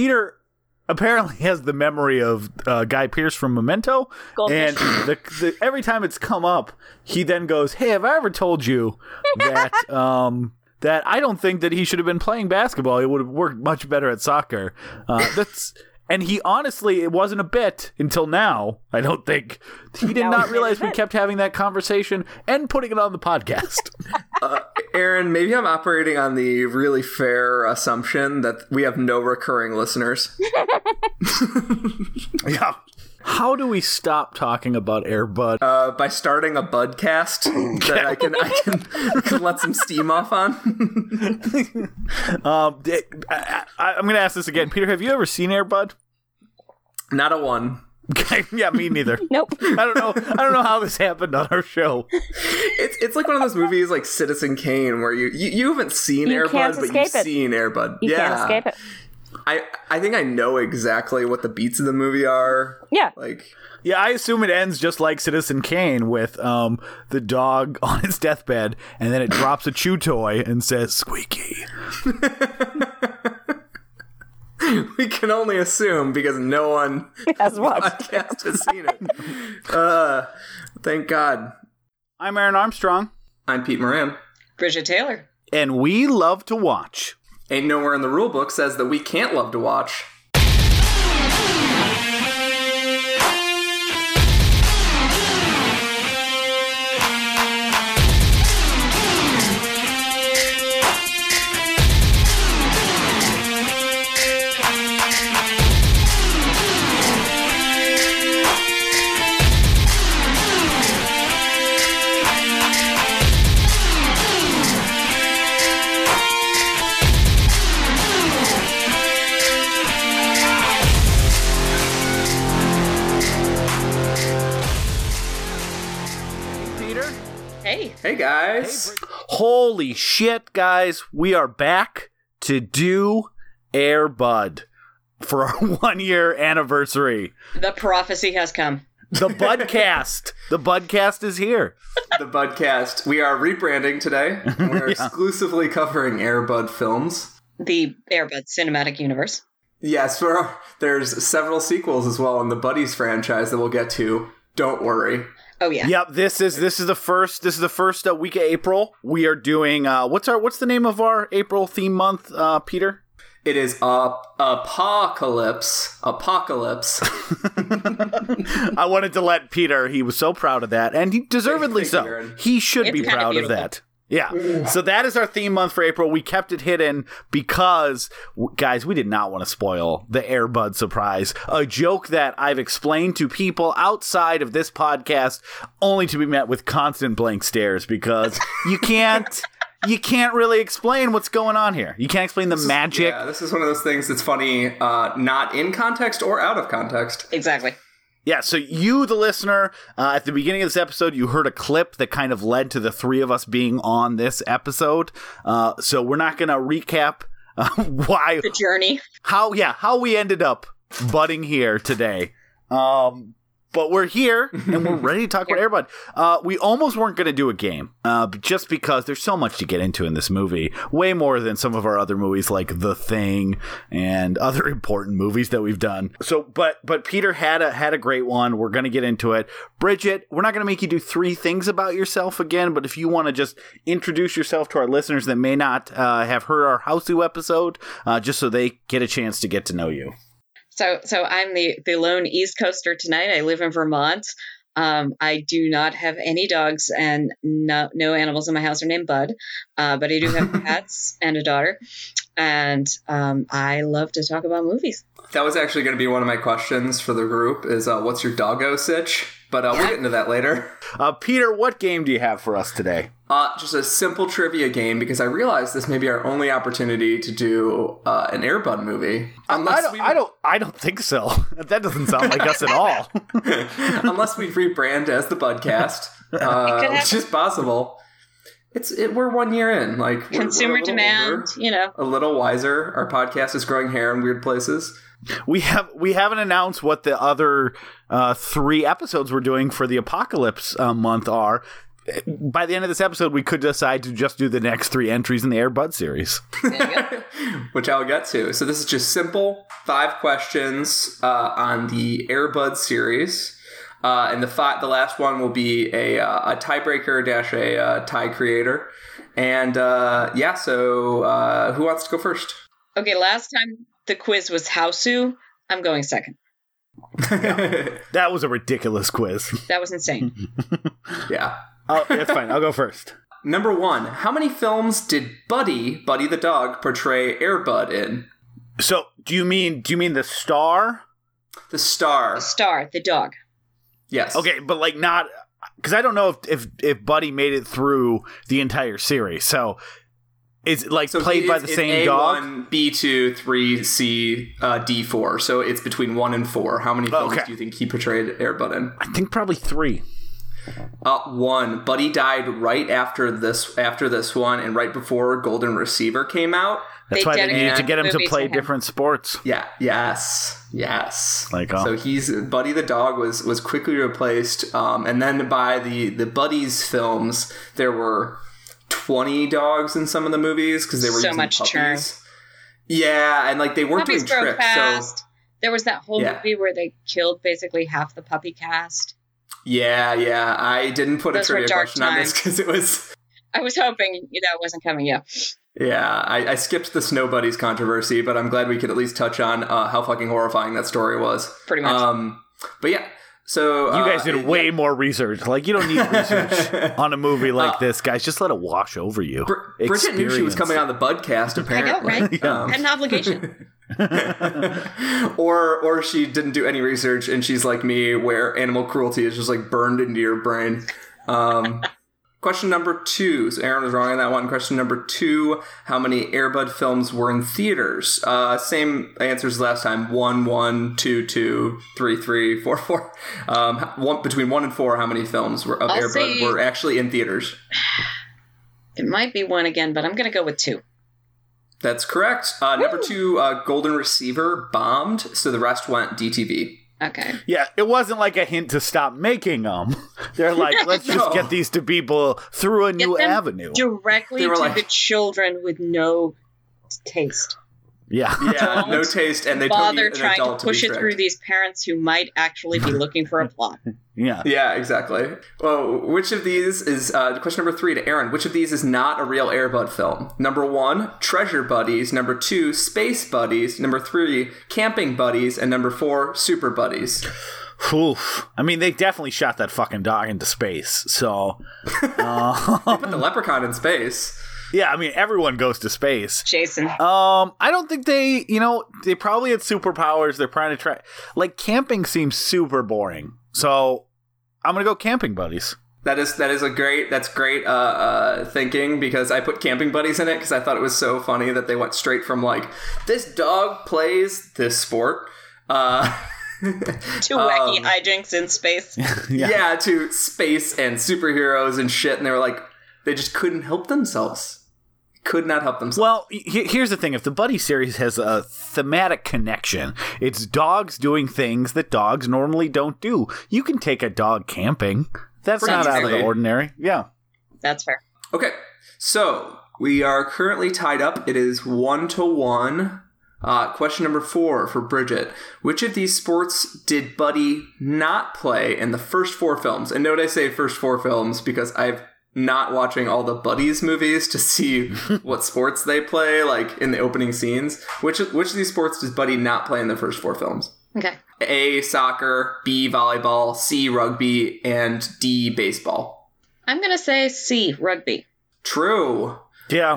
Peter apparently has the memory of Guy Pearce from Memento. Goldfish. And every time it's come up, he then goes, hey, have I ever told you that that I don't think that he should have been playing basketball? It would have worked much better at soccer. And he honestly, it wasn't a bit until now, I don't think. He did not realize we kept having that conversation and putting it on the podcast. Aaron, maybe I'm operating on the really fair assumption that we have no recurring listeners. Yeah. How do we stop talking about Air Bud? By starting a Budcast that I can let some steam off on. I'm going to ask this again. Peter, have you ever seen Air Bud? Not a one. Okay. Yeah, me neither. Nope. I don't know how this happened on our show. It's like one of those movies like Citizen Kane where you haven't seen Air Bud, but you've seen Air Bud. You can't escape it. I think I know exactly what the beats of the movie are. Yeah. Yeah, I assume it ends just like Citizen Kane with the dog on its deathbed, and then it drops a chew toy and says, squeaky. We can only assume because no one has watched it. Has seen it. Thank God. I'm Aaron Armstrong. I'm Pete Moran. Bridget Taylor. And we love to watch. Ain't nowhere in the rule book says that we can't love to watch. Hey guys. Holy shit, guys. We are back to do Air Bud for our 1-year anniversary. The prophecy has come. The Budcast. The Budcast is here. The Budcast. We are rebranding today. We're exclusively covering Air Bud films. The Air Bud cinematic universe. Yes, there's several sequels as well in the Buddies franchise that we'll get to. Don't worry. Oh yeah. Yep. This is the first. This is the first week of April. We are doing. What's the name of our April theme month, Peter? It is apocalypse. Apocalypse. I wanted to let Peter. He was so proud of that, and he deservedly so. He should be proud of that. Yeah. So that is our theme month for April. We kept it hidden because, guys, we did not want to spoil the Air Bud surprise. A joke that I've explained to people outside of this podcast only to be met with constant blank stares because you can't really explain what's going on here. You can't explain the magic. Yeah, this is one of those things that's funny not in context or out of context. Exactly. Yeah, so you, the listener, at the beginning of this episode, you heard a clip that kind of led to the three of us being on this episode. So we're not going to recap why... The journey. How we ended up budding here today. But we're here, and we're ready to talk about Air Bud. We almost weren't going to do a game, just because there's so much to get into in this movie. Way more than some of our other movies like The Thing and other important movies that we've done. So, but Peter had a great one. We're going to get into it. Bridget, we're not going to make you do 3 things about yourself again, but if you want to just introduce yourself to our listeners that may not have heard our Houseu episode, just so they get a chance to get to know you. So I'm the lone East Coaster tonight. I live in Vermont. I do not have any dogs and no animals in my house are named Bud, but I do have cats and a daughter, and I love to talk about movies. That was actually going to be one of my questions for the group is what's your doggo sitch? But we'll get into that later. Peter, what game do you have for us today? Just a simple trivia game, because I realize this may be our only opportunity to do an Air Bud movie. I don't think so. That doesn't sound like us at all. Unless we rebrand as the Budcast, which is possible. We're 1 year in. Like consumer demand, older, a little wiser. Our podcast is growing hair in weird places. We haven't announced what the other 3 episodes we're doing for the Apocalypse month are. By the end of this episode, we could decide to just do the next 3 entries in the Air Bud series. Which I'll get to. So this is just simple 5 questions on the Airbud series. And the last one will be a tiebreaker dash a tie creator. And so who wants to go first? Okay, last time the quiz was Hausu. I'm going second. Yeah. That was a ridiculous quiz. That was insane. Yeah. That's fine. I'll go first. Number 1. How many films did Buddy the dog, portray Airbud in? So, do you mean the star? The star. The star, the dog. Yes. Okay, but like not... Because I don't know if Buddy made it through the entire series. So, it's like so played by the same A1, dog? A1, B2, 3C, D4. So, it's between 1 and 4. How many films do you think he portrayed Airbud in? I think probably 3. 1. Buddy died right after this one and right before Golden Receiver came out. That's why they needed to get him to play different sports. Yeah. Yes. Like, so he's Buddy the dog was quickly replaced. And then by the Buddy's films, there were 20 dogs in some of the movies because they were so much puppies. Churn. Yeah, and like they weren't puppies doing tricks. Fast. So there was that whole movie where they killed basically half the puppy cast. Yeah. I didn't put a trivia question on this because it was... I was hoping that wasn't coming up. Yeah, I skipped the Snow Buddies controversy, but I'm glad we could at least touch on how fucking horrifying that story was. Pretty much. But yeah, so... You guys did way more research. Like, you don't need research on a movie like this, guys. Just let it wash over you. Bridget knew she was coming on the Budcast, apparently. I know, right? Had an obligation. or she didn't do any research and she's like me where animal cruelty is just like burned into your brain. Question number 2. So Aaron was wrong on that one. Question number 2. How many Airbud films were in theaters? Same answers as last time. 1, 2, 3, 4. Between 1 and 4, how many films of Airbud were actually in theaters? It might be 1 again, but I'm going to go with 2. That's correct. Number 2, Golden Receiver bombed, so the rest went DTV. Okay. Yeah, it wasn't like a hint to stop making them. They're like, let's just get these to people through a new avenue. Directly to the children with no taste. Yeah. Yeah, no taste, and they told you an adult to be trying to push it through these parents who might actually be looking for a plot. Yeah. Yeah, exactly. Well, which of these is... question number 3 to Aaron. Which of these is not a real Airbud film? Number 1, Treasure Buddies. Number 2, Space Buddies. Number 3, Camping Buddies. And number 4, Super Buddies. Oof. I mean, they definitely shot that fucking dog into space, so... They put the leprechaun in space. Yeah, I mean, everyone goes to space. Jason. I don't think they, they probably had superpowers. They're trying to try. Like, camping seems super boring. So, I'm going to go Camping Buddies. That's great thinking, because I put Camping Buddies in it because I thought it was so funny that they went straight from, like, this dog plays this sport. To wacky hijinks in space. Yeah, to space and superheroes and shit. And they were like, they just couldn't help themselves. Could not help themselves. Well, here's the thing. If the Buddy series has a thematic connection, it's dogs doing things that dogs normally don't do. You can take a dog camping. That's not out of the ordinary. Yeah. That's fair. Okay. So we are currently tied up. It is 1-1. Question number 4 for Bridget. Which of these sports did Buddy not play in the first 4 films? And note I say first 4 films because I've not watching all the Buddies movies to see what sports they play, like in the opening scenes. Which of these sports does Buddy not play in the first 4 films? Okay. A, soccer, B, volleyball, C, rugby, and D, baseball. I'm gonna say C, rugby. True. Yeah.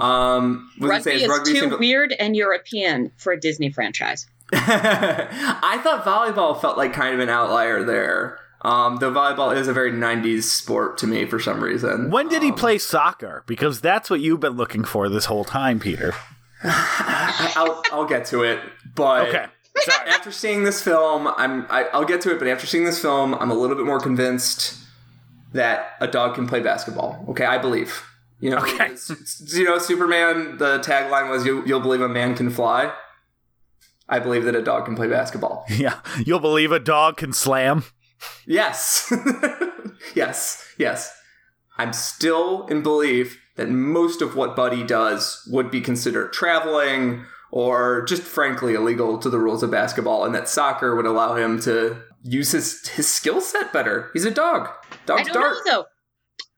Rugby is too weird and European for a Disney franchise. I thought volleyball felt like kind of an outlier there. Though volleyball is a very 90s sport to me for some reason. When did he play soccer? Because that's what you've been looking for this whole time, Peter. I'll get to it. But okay. After seeing this film, I'll get to it. But after seeing this film, I'm a little bit more convinced that a dog can play basketball. Okay, I believe. Okay. Superman, the tagline was, you'll believe a man can fly. I believe that a dog can play basketball. Yeah, you'll believe a dog can slam. Yes. Yes. I'm still in belief that most of what Buddy does would be considered traveling or just frankly illegal to the rules of basketball, and that soccer would allow him to use his skill set better. He's a dog. Dogs dart. I don't know, though.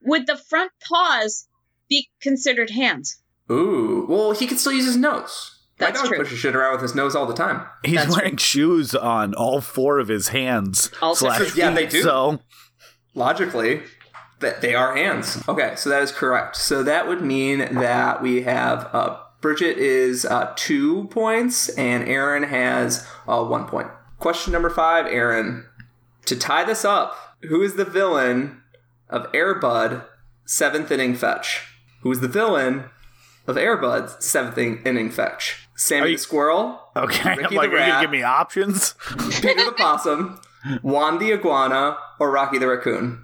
Would the front paws be considered hands? Ooh. Well, he could still use his nose. That's true. My dog pushes shit around with his nose all the time. He's wearing shoes on all four of his hands. Yeah, they do. So logically, they are hands. Okay, so that is correct. So that would mean that we have Bridget is 2 points and Aaron has 1 point. Question number 5, Aaron. To tie this up, who is the villain of Air Bud 7th Inning Fetch? Who is the villain of Air Bud's 7th Inning Fetch? Sammy the Squirrel. Okay, Ricky the Rat, are you gonna give me options? Peter the Possum, Juan the Iguana, or Rocky the Raccoon?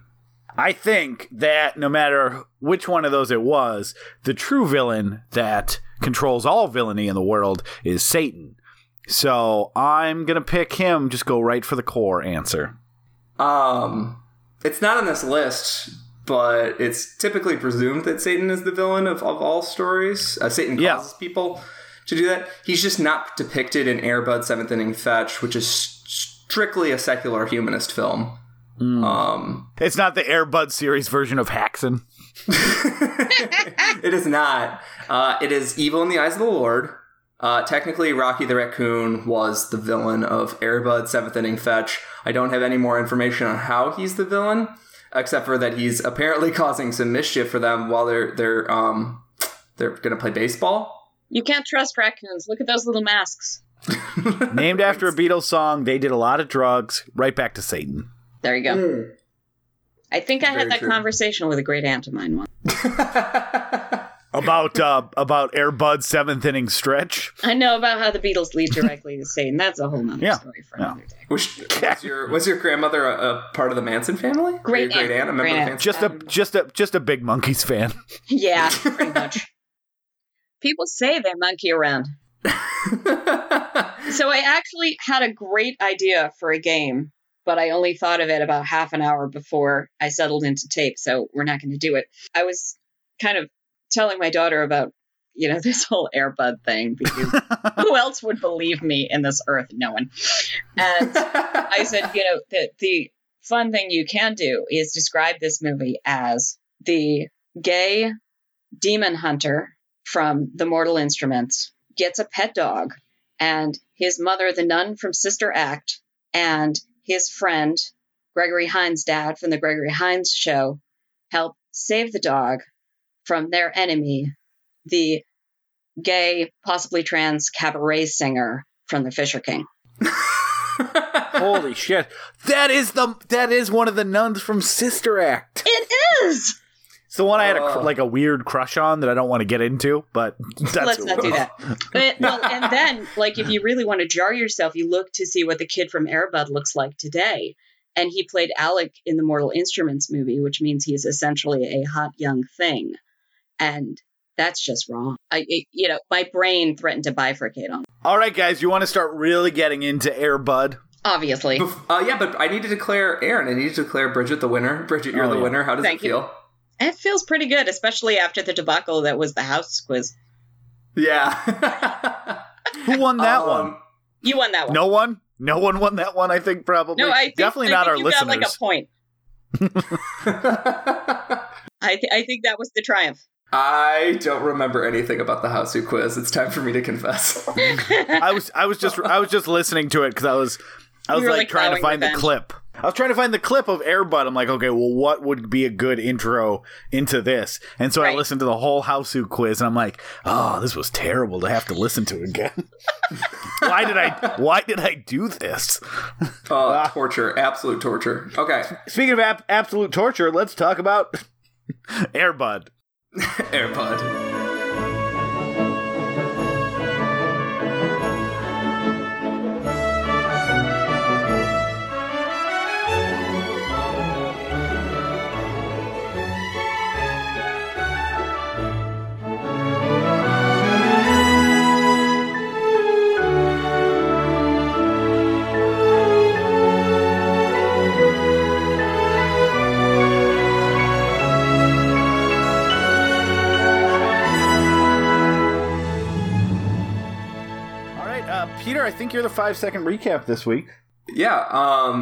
I think that no matter which one of those it was, the true villain that controls all villainy in the world is Satan. So I'm gonna pick him. Just go right for the core answer. It's not on this list, but it's typically presumed that Satan is the villain of all stories. Satan causes people to do that. He's just not depicted in Air Bud 7th Inning Fetch, which is strictly a secular humanist film. It's not the Air Bud series version of Haxan. It is not. It is Evil in the Eyes of the Lord. Technically, Rocky the Raccoon was the villain of Air Bud 7th Inning Fetch. I don't have any more information on how he's the villain, except for that he's apparently causing some mischief for them while they're going to play baseball. You can't trust raccoons. Look at those little masks. Named after a Beatles song, they did a lot of drugs. Right back to Satan. There you go. Mm. I think I had that conversation with a great aunt of mine once. About Air Bud's 7th inning stretch? I know, about how the Beatles lead directly to Satan. That's a whole nother story for another day. Was your grandmother a part of the Manson family? Great aunt. A member of the Manson family? Just a Big Monkeys fan. Yeah, pretty much. People say they monkey around. So I actually had a great idea for a game, but I only thought of it about half an hour before I settled into tape, so we're not going to do it. I was kind of telling my daughter about, this whole Air Bud thing, because who else would believe me in this earth? No one. And I said, that the fun thing you can do is describe this movie as the gay demon hunter from The Mortal Instruments gets a pet dog, and his mother, the nun from Sister Act, and his friend, Gregory Hines' dad from the Gregory Hines Show, help save the dog from their enemy, the gay, possibly trans cabaret singer from The Fisher King. Holy shit. That is one of the nuns from Sister Act. It is! It's the one I had a weird crush on that I don't want to get into, but let's not do that. But, and then, if you really want to jar yourself, you look to see what the kid from Air Bud looks like today. And he played Alec in the Mortal Instruments movie, which means he's essentially a hot young thing. And that's just wrong. My brain threatened to bifurcate on it. All right, guys, you want to start really getting into Air Bud? Obviously. But I need to declare Aaron. I need to declare Bridget the winner. Bridget, you're the winner. How does it feel? It feels pretty good, especially after the debacle that was the house quiz. Yeah. Who won that one? You won that one. No one won that one, I think, probably. No, I think, definitely not our listeners. You got, a point. I think that was the triumph. I don't remember anything about the house quiz. It's time for me to confess. I was just listening to it because I was trying to find the clip. I was trying to find the clip of Air Bud. I'm like, okay, well, what would be a good intro into this? And so I listened to the whole Houseu quiz, and I'm like, oh, this was terrible to have to listen to again. Why did I do this? Torture. Absolute torture. Okay. Speaking of absolute torture, let's talk about Air Bud. Air Bud. think you're the 5-second recap this week. Yeah.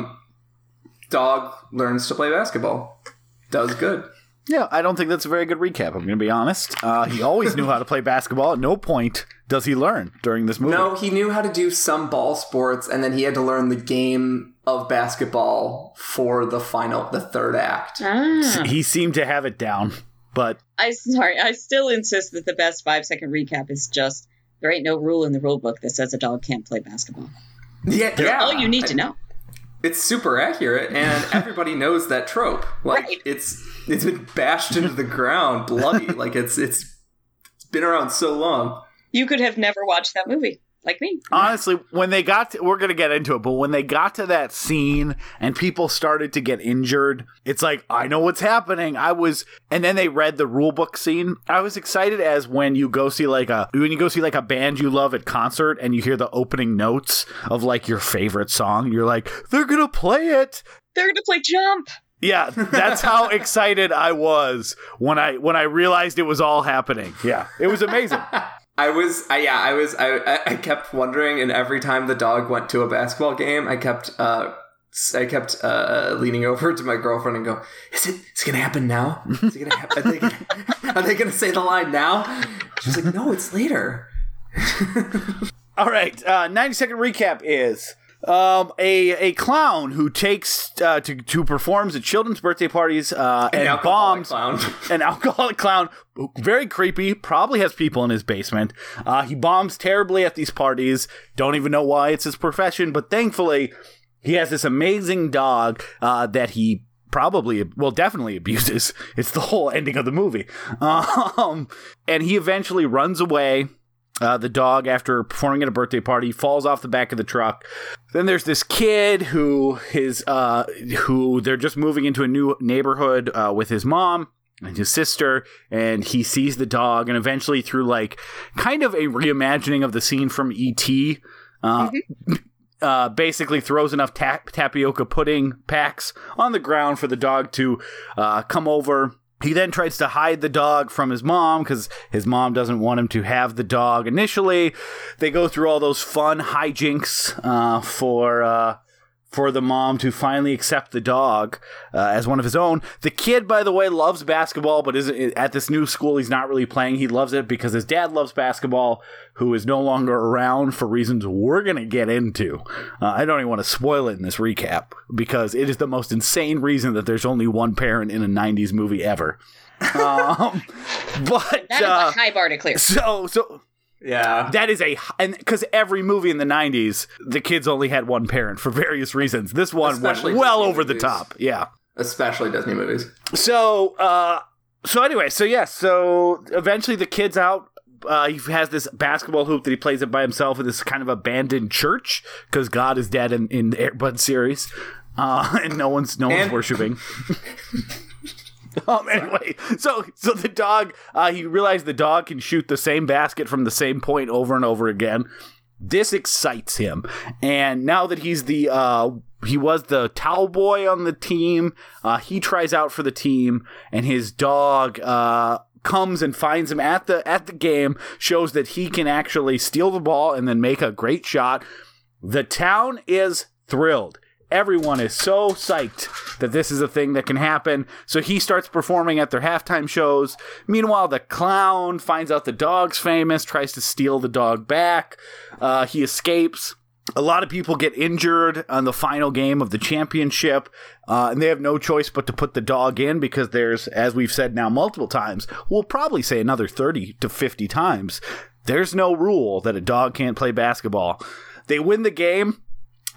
Dog learns to play basketball. Does good. Yeah, I don't think that's a very good recap. I'm going to be honest. He always knew how to play basketball. At no point does he learn during this movie. No, he knew how to do some ball sports, and then he had to learn the game of basketball for the third act. Ah. He seemed to have it down, but... I still insist that the best 5-second recap is just, there ain't no rule in the rule book that says a dog can't play basketball. Yeah, that's all you need to know. It's super accurate, and everybody knows that trope. Like, right. It's been bashed into the ground, bloody. Like, it's been around so long. You could have never watched that movie, like me. Honestly, when they got to, we're going to get into it, but when they got to that scene and people started to get injured, it's like, I know what's happening. And then they read the rule book scene. I was excited as when you go see like a band you love at concert and you hear the opening notes of like your favorite song. You're like, they're going to play it. They're going to play Jump. Yeah, that's how excited I was when I realized it was all happening. Yeah, it was amazing. I kept wondering, and every time the dog went to a basketball game, I kept leaning over to my girlfriend and go, "Is it gonna happen now? Is it gonna happen? Are they gonna say the line now?" She's like, "No, it's later." All right, 90-second recap is a clown who takes to performs at children's birthday parties and bombs an alcoholic clown. Very creepy, probably has people in his basement. He bombs terribly at these parties. Don't even know why, it's his profession, but thankfully he has this amazing dog that he definitely abuses. It's the whole ending of the movie. And he eventually runs away. The dog, after performing at a birthday party, falls off the back of the truck. Then there's this kid who they're just moving into a new neighborhood with his mom and his sister, and he sees the dog, and eventually through like kind of a reimagining of the scene from E.T., basically throws enough tapioca pudding packs on the ground for the dog to come over. He then tries to hide the dog from his mom because his mom doesn't want him to have the dog initially. They go through all those fun hijinks for the mom to finally accept the dog as one of his own. The kid, by the way, loves basketball, but isn't at this new school. He's not really playing. He loves it because his dad loves basketball, who is no longer around for reasons we're going to get into. I don't even want to spoil it in this recap because it is the most insane reason that there's only one parent in a 90s movie ever. But that is a high bar to clear. So. Yeah, that is because every movie in the 90s, the kids only had one parent for various reasons. This one especially went well over the top. Yeah, especially Disney movies. So eventually the kid's out. He has this basketball hoop that he plays it by himself in this kind of abandoned church because God is dead in the Air Bud series, and no one's worshiping. Anyway, so the dog, he realized the dog can shoot the same basket from the same point over and over again. This excites him. And now that he's he was the towel boy on the team, he tries out for the team, and his dog comes and finds him at the game, shows that he can actually steal the ball and then make a great shot. The town is thrilled. Everyone is so psyched that this is a thing that can happen. So he starts performing at their halftime shows. Meanwhile, the clown finds out the dog's famous, tries to steal the dog back. He escapes. A lot of people get injured on the final game of the championship, and they have no choice but to put the dog in because there's, as we've said now multiple times, we'll probably say another 30 to 50 times, there's no rule that a dog can't play basketball. They win the game.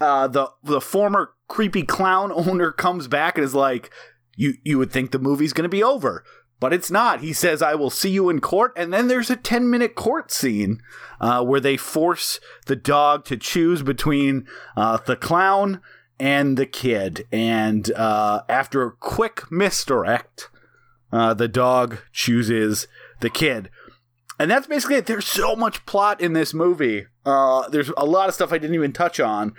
The former creepy clown owner comes back and is like, you would think the movie's going to be over, but it's not. He says, I will see you in court. And then there's a 10-minute court scene where they force the dog to choose between the clown and the kid. And after a quick misdirect, the dog chooses the kid. And that's basically it. There's so much plot in this movie. There's a lot of stuff I didn't even touch on.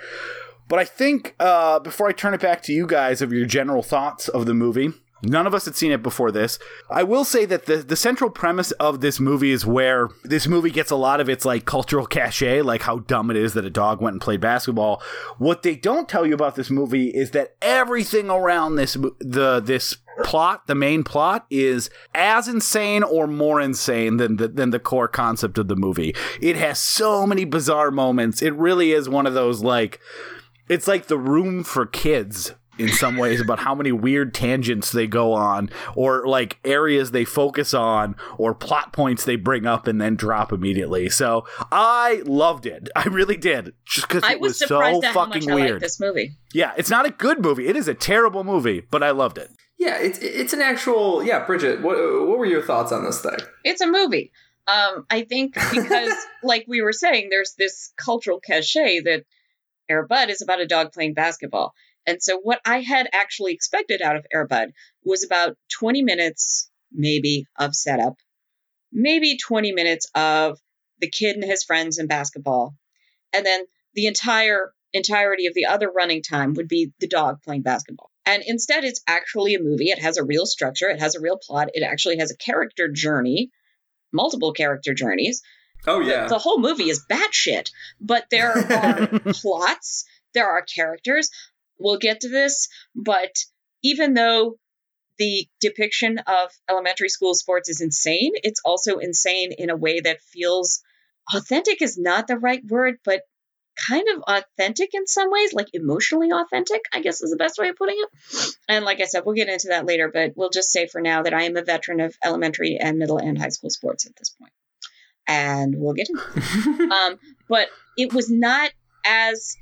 But I think before I turn it back to you guys of your general thoughts of the movie, None of us had seen it before this. I will say that the central premise of this movie is where this movie gets a lot of its like cultural cachet, like how dumb it is that a dog went and played basketball. What they don't tell you about this movie is that everything around this plot, the main plot, is as insane or more insane than the core concept of the movie. It has so many bizarre moments. It really is one of those like, it's like The Room for kids in some ways, about how many weird tangents they go on, or like areas they focus on, or plot points they bring up and then drop immediately. So I loved it. I really did. Just because it was so fucking weird. I liked this movie. Yeah, it's not a good movie. It is a terrible movie, but I loved it. Yeah, it's an actual. Yeah, Bridget, what were your thoughts on this thing? It's a movie. I think because like we were saying, there's this cultural cachet that Air Bud is about a dog playing basketball. And so what I had actually expected out of Air Bud was about 20 minutes, maybe, of setup, maybe 20 minutes of the kid and his friends and basketball. And then the entirety of the other running time would be the dog playing basketball. And instead, it's actually a movie. It has a real structure. It has a real plot. It actually has a character journey, multiple character journeys. Oh, yeah. The whole movie is batshit. But there are plots. There are characters. We'll get to this, but even though the depiction of elementary school sports is insane, it's also insane in a way that feels authentic is not the right word, but kind of authentic in some ways, like emotionally authentic, I guess is the best way of putting it. And like I said, we'll get into that later, but we'll just say for now that I am a veteran of elementary and middle and high school sports at this point. And we'll get into it. But it was not as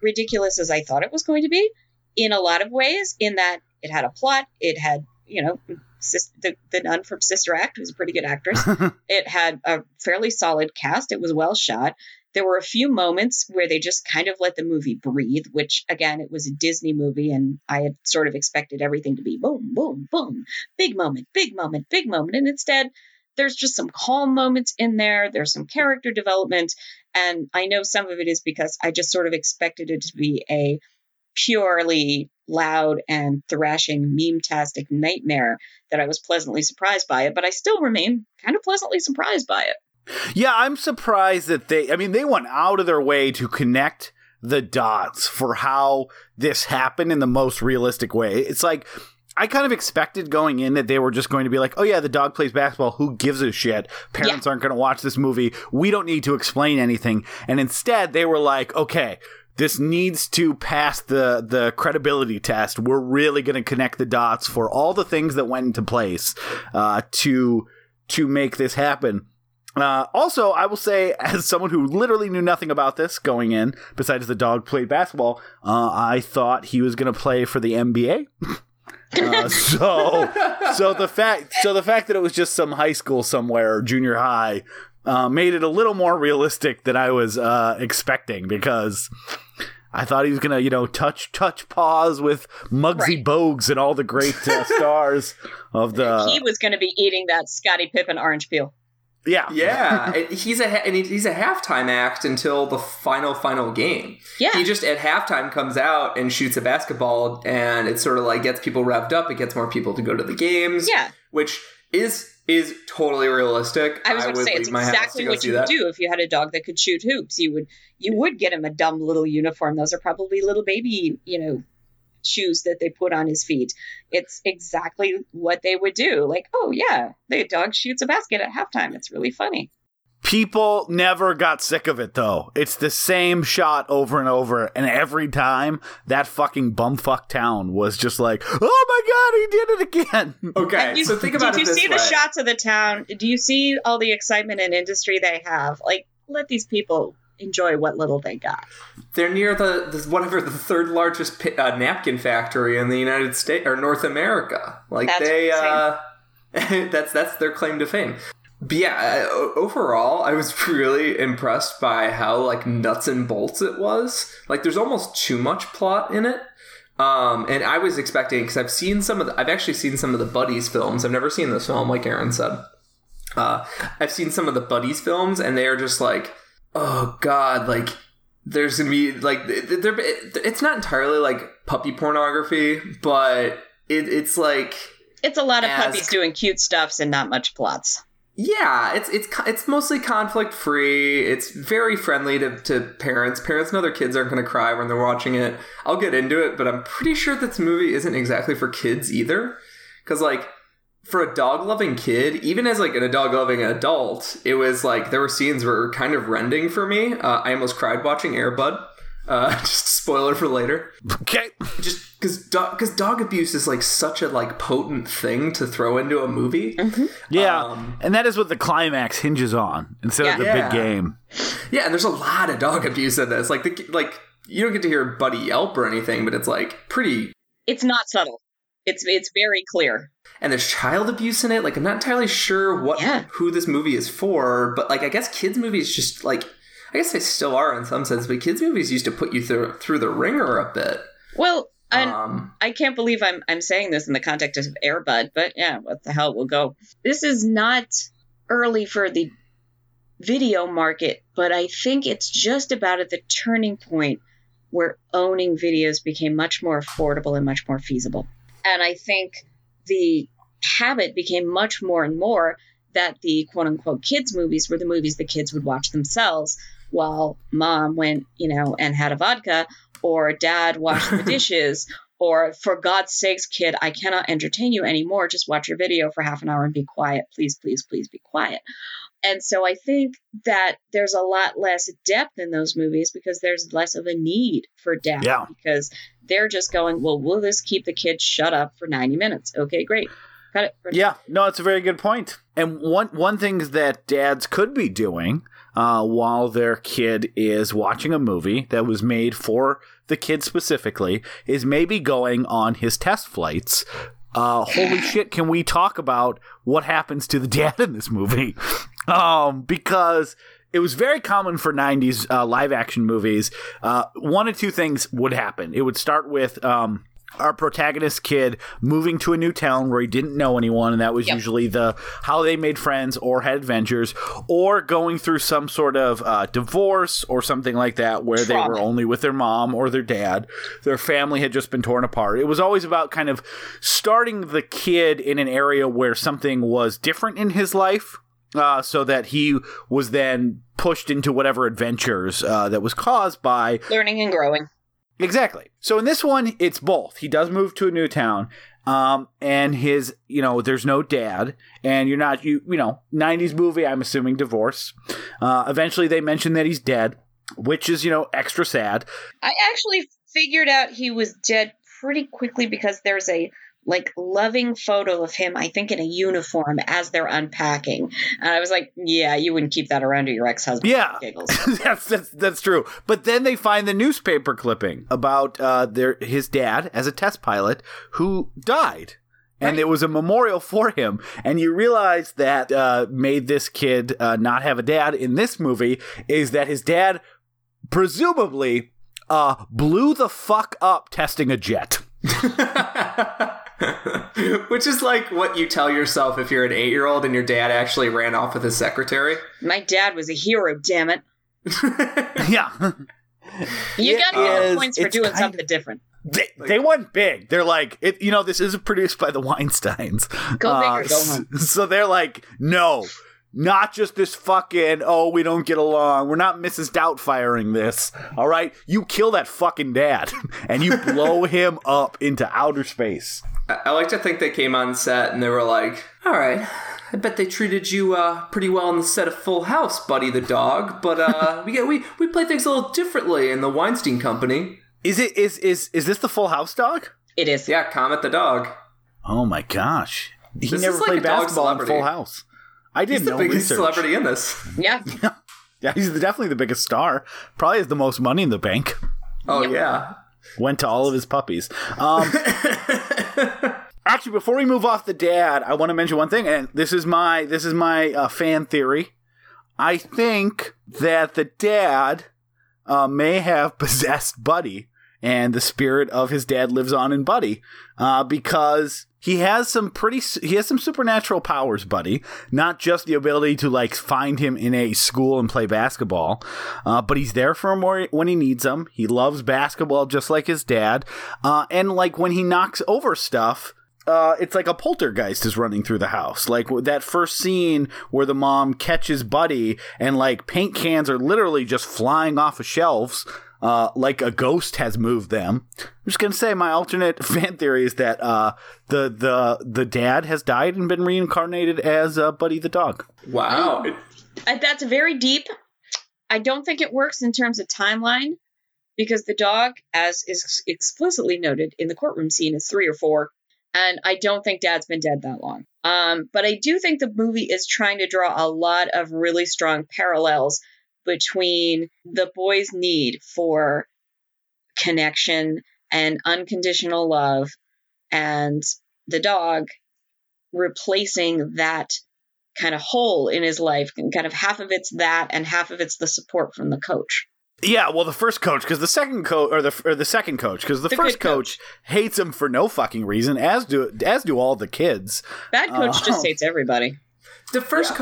ridiculous as I thought it was going to be in a lot of ways, in that it had a plot. It had, you know, the nun from Sister Act, who's a pretty good actress. It had a fairly solid cast. It was well shot. There were a few moments where they just kind of let the movie breathe, which again, it was a Disney movie and I had sort of expected everything to be boom, boom, boom, big moment, big moment, big moment. And instead there's just some calm moments in there. There's some character development. And I know some of it is because I just sort of expected it to be a purely loud and thrashing meme-tastic nightmare that I was pleasantly surprised by it, but I still remain kind of pleasantly surprised by it. Yeah, I'm surprised that they went out of their way to connect the dots for how this happened in the most realistic way. It's like, I kind of expected going in that they were just going to be like, oh, yeah, the dog plays basketball. Who gives a shit? Parents aren't going to watch this movie. We don't need to explain anything. And instead, they were like, okay, this needs to pass the credibility test. We're really going to connect the dots for all the things that went into place to make this happen. Also, I will say, as someone who literally knew nothing about this going in, besides the dog played basketball, I thought he was going to play for the NBA. So the fact that it was just some high school somewhere or junior high made it a little more realistic than I was expecting, because I thought he was gonna touch paws with Muggsy Bogues and all the great stars of the. He was gonna be eating that Scottie Pippen orange peel. Yeah. He's a halftime act until the final game. Yeah. He just at halftime comes out and shoots a basketball, and it sort of like gets people revved up. It gets more people to go to the games. Yeah. Which is totally realistic. I was going to say, it's exactly what you would do if you had a dog that could shoot hoops. You would get him a dumb little uniform. Those are probably little baby, shoes that they put on his feet. It's exactly what they would do. Like, oh yeah, the dog shoots a basket at halftime. It's really funny. People never got sick of it though. It's the same shot over and over, and every time that fucking bumfuck town was just like, oh my god, he did it again. Okay, so think about it this way. Do you see the shots of the town? Do you see all the excitement and industry they have? Like, let these people enjoy what little they got. They're near the third largest napkin factory in the United States or North America. Like that's that's their claim to fame. But yeah, overall, I was really impressed by how like nuts and bolts it was. Like, there's almost too much plot in it. And I was expecting, because I've actually seen some of the Buddies films. I've never seen this film, like Aaron said. I've seen some of the Buddies films, and they are just like, oh god, like there's gonna be like it's not entirely like puppy pornography, but it's like It's a lot of puppies doing cute stuffs and not much plots. Yeah, it's mostly conflict free. It's very friendly to parents. Parents and other kids aren't going to cry when they're watching it. I'll get into it, but I'm pretty sure this movie isn't exactly for kids either. Because, like, for a dog-loving kid, even as, like, a dog-loving adult, it was, like, there were scenes that were kind of rending for me. I almost cried watching Air Bud. Just a spoiler for later. Okay. Just because dog abuse is, like, such a, like, potent thing to throw into a movie. Mm-hmm. Yeah, and that is what the climax hinges on instead of the big game. Yeah, and there's a lot of dog abuse in this. Like, you don't get to hear Buddy yelp or anything, but it's, like, pretty... It's not subtle. It's very clear. And there's child abuse in it. Like, I'm not entirely sure who this movie is for, but, like, I guess kids' movies just, like... I guess they still are in some sense, but kids' movies used to put you through the ringer a bit. Well, I can't believe I'm saying this in the context of Air Bud, but yeah, what the hell, we'll go. This is not early for the video market, but I think it's just about at the turning point where owning videos became much more affordable and much more feasible. And I think the habit became much more and more that the quote-unquote kids' movies were the movies the kids would watch themselves, while mom went, and had a vodka, or dad washed the dishes, or for God's sakes, kid, I cannot entertain you anymore. Just watch your video for half an hour and be quiet. Please, please, please be quiet. And so I think that there's a lot less depth in those movies because there's less of a need for depth because they're just going, well, will this keep the kids shut up for 90 minutes? Okay, great. Got it. Yeah, no, it's a very good point. And one thing that dads could be doing while their kid is watching a movie that was made for the kid specifically is maybe going on his test flights. Holy shit, can we talk about what happens to the dad in this movie? Because it was very common for 90s live-action movies. One of two things would happen. It would start with... our protagonist kid moving to a new town where he didn't know anyone, and that was usually how they made friends or had adventures, or going through some sort of divorce or something like that where they were only with their mom or their dad. Their family had just been torn apart. It was always about kind of starting the kid in an area where something was different in his life so that he was then pushed into whatever adventures that was caused by... Learning and growing. Exactly. So in this one, it's both. He does move to a new town, and his, there's no dad, and you're not, you know, 90s movie, I'm assuming divorce. Eventually they mention that he's dead, which is, extra sad. I actually figured out he was dead pretty quickly because there's a, loving photo of him, I think in a uniform as they're unpacking. And I was like, yeah, you wouldn't keep that around to your ex-husband. Yeah, that's true. But then they find the newspaper clipping about his dad as a test pilot who died. Right. And it was a memorial for him. And you realize that made this kid not have a dad in this movie is that his dad presumably blew the fuck up testing a jet. Which is like what you tell yourself if you're an 8-year-old and your dad actually ran off with his secretary. My dad was a hero, damn it. Yeah. You got to get points for doing something different. They went big. They're like, this isn't produced by the Weinsteins. Go big or go home. So they're like, no, not just this fucking, we don't get along. We're not Mrs. Doubtfiring this. All right? You kill that fucking dad and you blow him up into outer space. I like to think they came on set and they were like, all right, I bet they treated you pretty well on the set of Full House, Buddy the dog, but we play things a little differently in the Weinstein Company. Is this the Full House dog? It is. Yeah, Comet the dog. Oh my gosh. He this never played basketball in Full House. I didn't know research. He's the biggest celebrity in this. Yeah. Yeah, he's definitely the biggest star. Probably has the most money in the bank. Oh, yeah. Went to all of his puppies. Actually, before we move off the dad, I want to mention one thing, and this is my fan theory. I think that the dad may have possessed Buddy, and the spirit of his dad lives on in Buddy because he has some supernatural powers, Buddy. Not just the ability to find him in a school and play basketball, but he's there for him when he needs him. He loves basketball just like his dad, and when he knocks over stuff, it's like a poltergeist is running through the house. Like that first scene where the mom catches Buddy and like paint cans are literally just flying off of shelves. Like a ghost has moved them. I'm just going to say my alternate fan theory is that the dad has died and been reincarnated as Buddy the dog. Wow. That's very deep. I don't think it works in terms of timeline because the dog, as is explicitly noted in the courtroom scene, is 3 or 4. And I don't think dad's been dead that long. But I do think the movie is trying to draw a lot of really strong parallels between the boy's need for connection and unconditional love and the dog replacing that kind of hole in his life. And kind of half of it's that and half of it's the support from the coach. Yeah, well, the first coach, because the second coach, or the second coach, because the first coach hates him for no fucking reason, as do all the kids. Bad coach just hates everybody. The first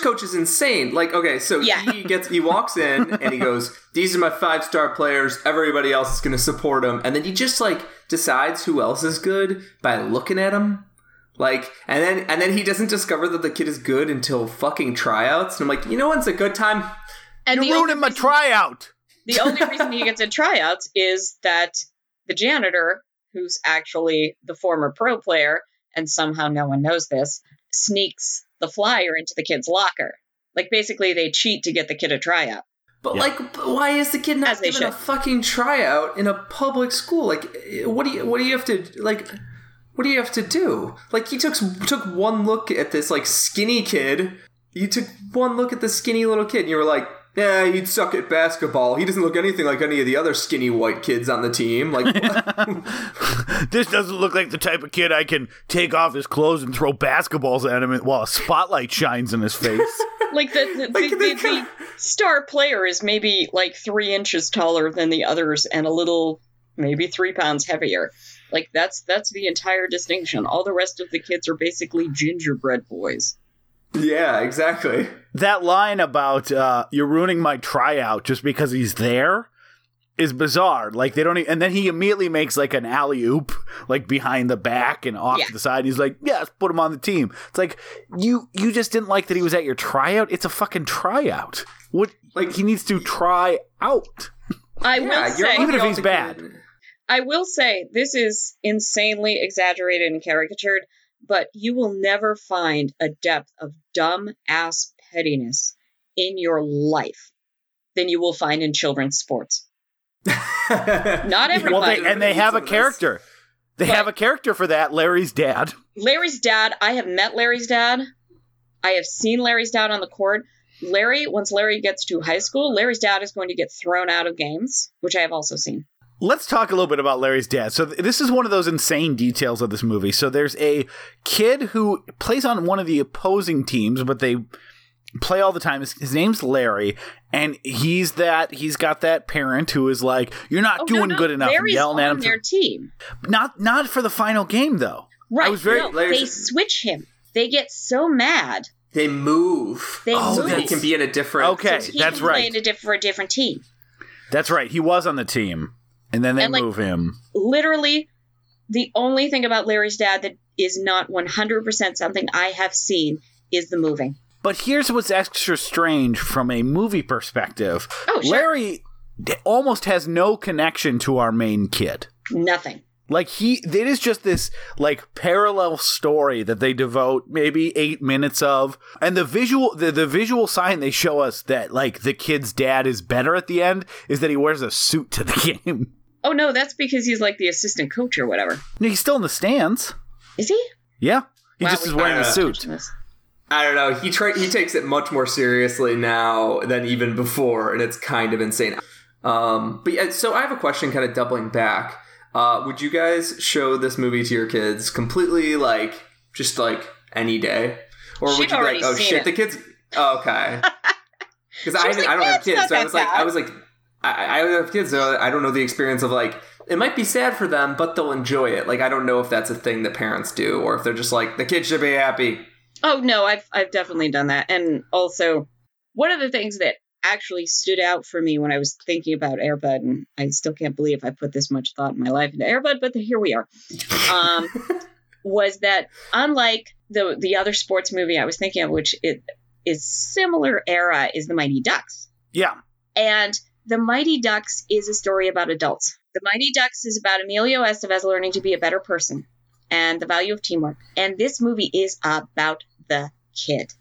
coach is insane. Like, okay, so he walks in and he goes, "These are my 5-star players. Everybody else is going to support him." And then he just like decides who else is good by looking at him. Like, and then he doesn't discover that the kid is good until fucking tryouts. And I'm like, you know when's a good time? And you're ruining my tryout. The only reason he gets in tryouts is that the janitor, who's actually the former pro player, and somehow no one knows this, sneaks the flyer into the kid's locker. Like, basically, they cheat to get the kid a tryout. But, why is the kid not given a fucking tryout in a public school? Like, what do you have to do? Like, he took one look at this, like, skinny kid. You took one look at the skinny little kid, and you were like, "Yeah, you'd suck at basketball. He doesn't look anything like any of the other skinny white kids on the team." Like, this doesn't look like the type of kid I can take off his clothes and throw basketballs at him while a spotlight shines in his face. Like the star player is maybe like 3 inches taller than the others and a little, maybe 3 pounds heavier. Like that's the entire distinction. All the rest of the kids are basically gingerbread boys. Yeah, exactly. That line about "you're ruining my tryout just because he's there" is bizarre. Like they don't, and then he immediately makes like an alley oop, like behind the back and off to the side. And he's like, "Yes, put him on the team." It's like you just didn't like that he was at your tryout. It's a fucking tryout. What? Like he needs to try out. Even if he's bad. I will say this is insanely exaggerated and caricatured, but you will never find a depth of dumb ass pettiness in your life than you will find in children's sports. Not everybody. Well, they have a character. They have a character for that. Larry's dad. I have met Larry's dad. I have seen Larry's dad on the court. Once Larry gets to high school, Larry's dad is going to get thrown out of games, which I have also seen. Let's talk a little bit about Larry's dad. So this is one of those insane details of this movie. So there's a kid who plays on one of the opposing teams, but they play all the time. His name's Larry, and he's got that parent who is like, "You're not doing good enough," Larry's yelling at him. Their team, not for the final game though. Right? They switch him. They get so mad. They move. So that can be in a different. Okay, so that's right. Play in for a different team. That's right. He was on the team. And then they move him. Literally, the only thing about Larry's dad that is not 100% something I have seen is the moving. But here's what's extra strange from a movie perspective. Oh, sure. Larry almost has no connection to our main kid. Nothing. Like, it is just this, like, parallel story that they devote maybe 8 minutes of. And the visual sign they show us that, like, the kid's dad is better at the end is that he wears a suit to the game. Oh, no, that's because he's, like, the assistant coach or whatever. No, he's still in the stands. Is he? Yeah. He just is wearing a suit. I don't know. He takes it much more seriously now than even before, and it's kind of insane. But, yeah, so I have a question kind of doubling back. Would you guys show this movie to your kids completely, like, just, like, any day? Or would you be like, "Oh, shit, the kids..." Oh, okay. Because I don't have kids, so I don't have kids, so I don't know the experience of, like, it might be sad for them, but they'll enjoy it. Like, I don't know if that's a thing that parents do, or if they're just like, the kids should be happy. Oh, no, I've definitely done that. And also, one of the things that actually stood out for me when I was thinking about Air Bud, and I still can't believe I put this much thought in my life into Air Bud, but here we are. was that unlike the other sports movie I was thinking of, which it is similar era, is The Mighty Ducks. Yeah. And The Mighty Ducks is a story about adults. The Mighty Ducks is about Emilio Estevez learning to be a better person and the value of teamwork. And this movie is about the kid.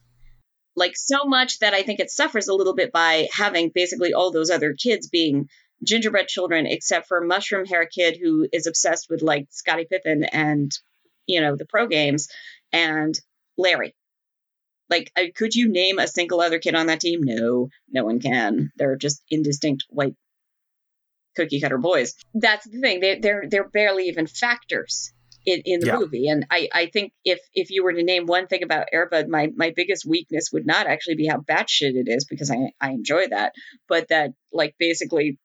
Like, so much that I think it suffers a little bit by having basically all those other kids being gingerbread children, except for mushroom hair kid who is obsessed with like Scottie Pippen and, you know, the pro games, and Larry. Like, could you name a single other kid on that team? No, no one can. They're just indistinct white cookie cutter boys. That's the thing. They're barely even factors in the movie. And I think if you were to name one thing about Air Bud, my biggest weakness would not actually be how batshit it is, because I enjoy that. But that, like, basically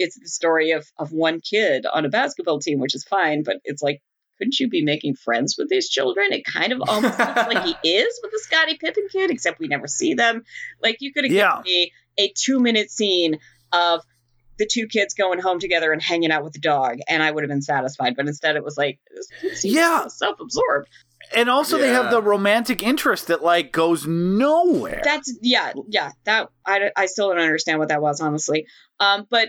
it's the story of one kid on a basketball team, which is fine. But it's like, couldn't you be making friends with these children? It kind of almost looks like he is with the Scottie Pippen kid, except we never see them. Like, you could have given me a 2-minute scene of the two kids going home together and hanging out with the dog, and I would have been satisfied. But instead it was like, self-absorbed. And also they have the romantic interest that, like, goes nowhere. That's, that I still don't understand what that was, honestly. But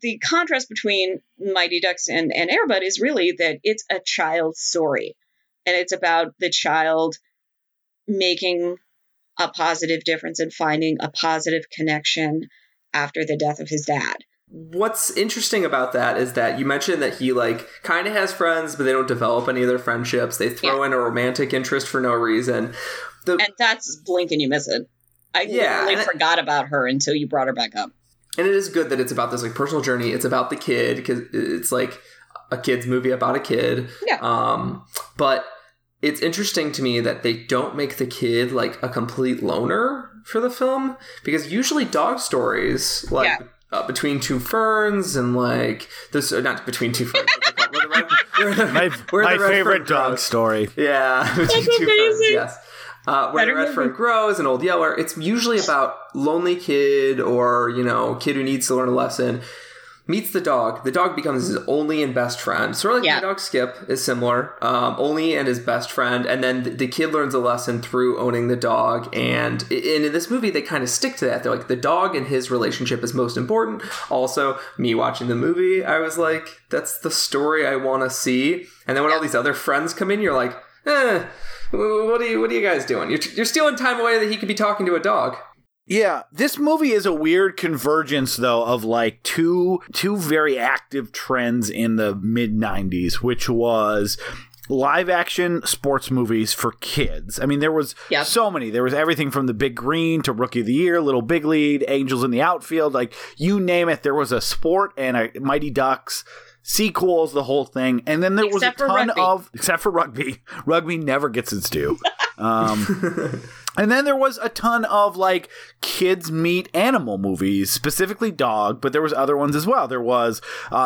the contrast between Mighty Ducks and Air Bud is really that it's a child's story. And it's about the child making a positive difference and finding a positive connection after the death of his dad. What's interesting about that is that you mentioned that he, like, kind of has friends, but they don't develop any of their friendships. They throw in a romantic interest for no reason. And that's blink and you miss it. I forgot about her until you brought her back up. And it is good that it's about this, like, personal journey. It's about the kid, because it's like a kid's movie about a kid. Yeah. But it's interesting to me that they don't make the kid, like, a complete loner for the film, because usually dog stories, like, Between Two Ferns and, like, this, not Between Two Ferns. My favorite dog story. Yeah. Between Two Ferns, yes. Where the Red Fern Grows and Old Yeller. It's usually about lonely kid or, you know, kid who needs to learn a lesson. Meets the dog. The dog becomes his only and best friend. Sort of like the dog Skip is similar. Only and his best friend. And then the kid learns a lesson through owning the dog. And in this movie, they kind of stick to that. They're like, the dog and his relationship is most important. Also, me watching the movie, I was like, that's the story I want to see. And then when all these other friends come in, you're like, What are you guys doing? You're stealing time away that he could be talking to a dog. Yeah, this movie is a weird convergence, though, of, like, two very active trends in the mid-'90s, which was live-action sports movies for kids. I mean, there was so many. There was everything from The Big Green to Rookie of the Year, Little Big League, Angels in the Outfield. Like, you name it, there was a sport and a Mighty Ducks sequels, the whole thing. And then there was a ton of... Except for rugby. Rugby never gets its due. And then there was a ton of, like, kids meet animal movies, specifically dog, but there was other ones as well. There was...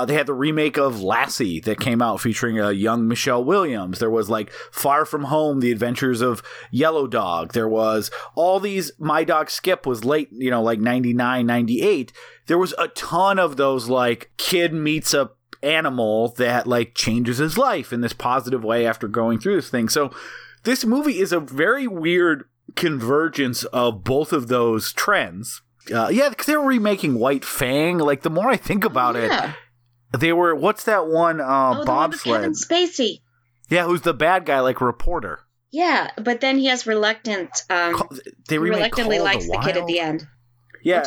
they had the remake of Lassie that came out featuring a young Michelle Williams. There was, like, Far From Home, The Adventures of Yellow Dog. There was all these... My Dog Skip was late, you know, like 99, 98. There was a ton of those, like, kid meets a animal that, like, changes his life in this positive way after going through this thing. So this movie is a very weird convergence of both of those trends. Because they were remaking White Fang. Like, the more I think about it, they were, what's that one bobsled? Kevin Spacey. Yeah, who's the bad guy, like, reporter. Yeah, but then he has reluctantly likes the kid at the end. Yeah,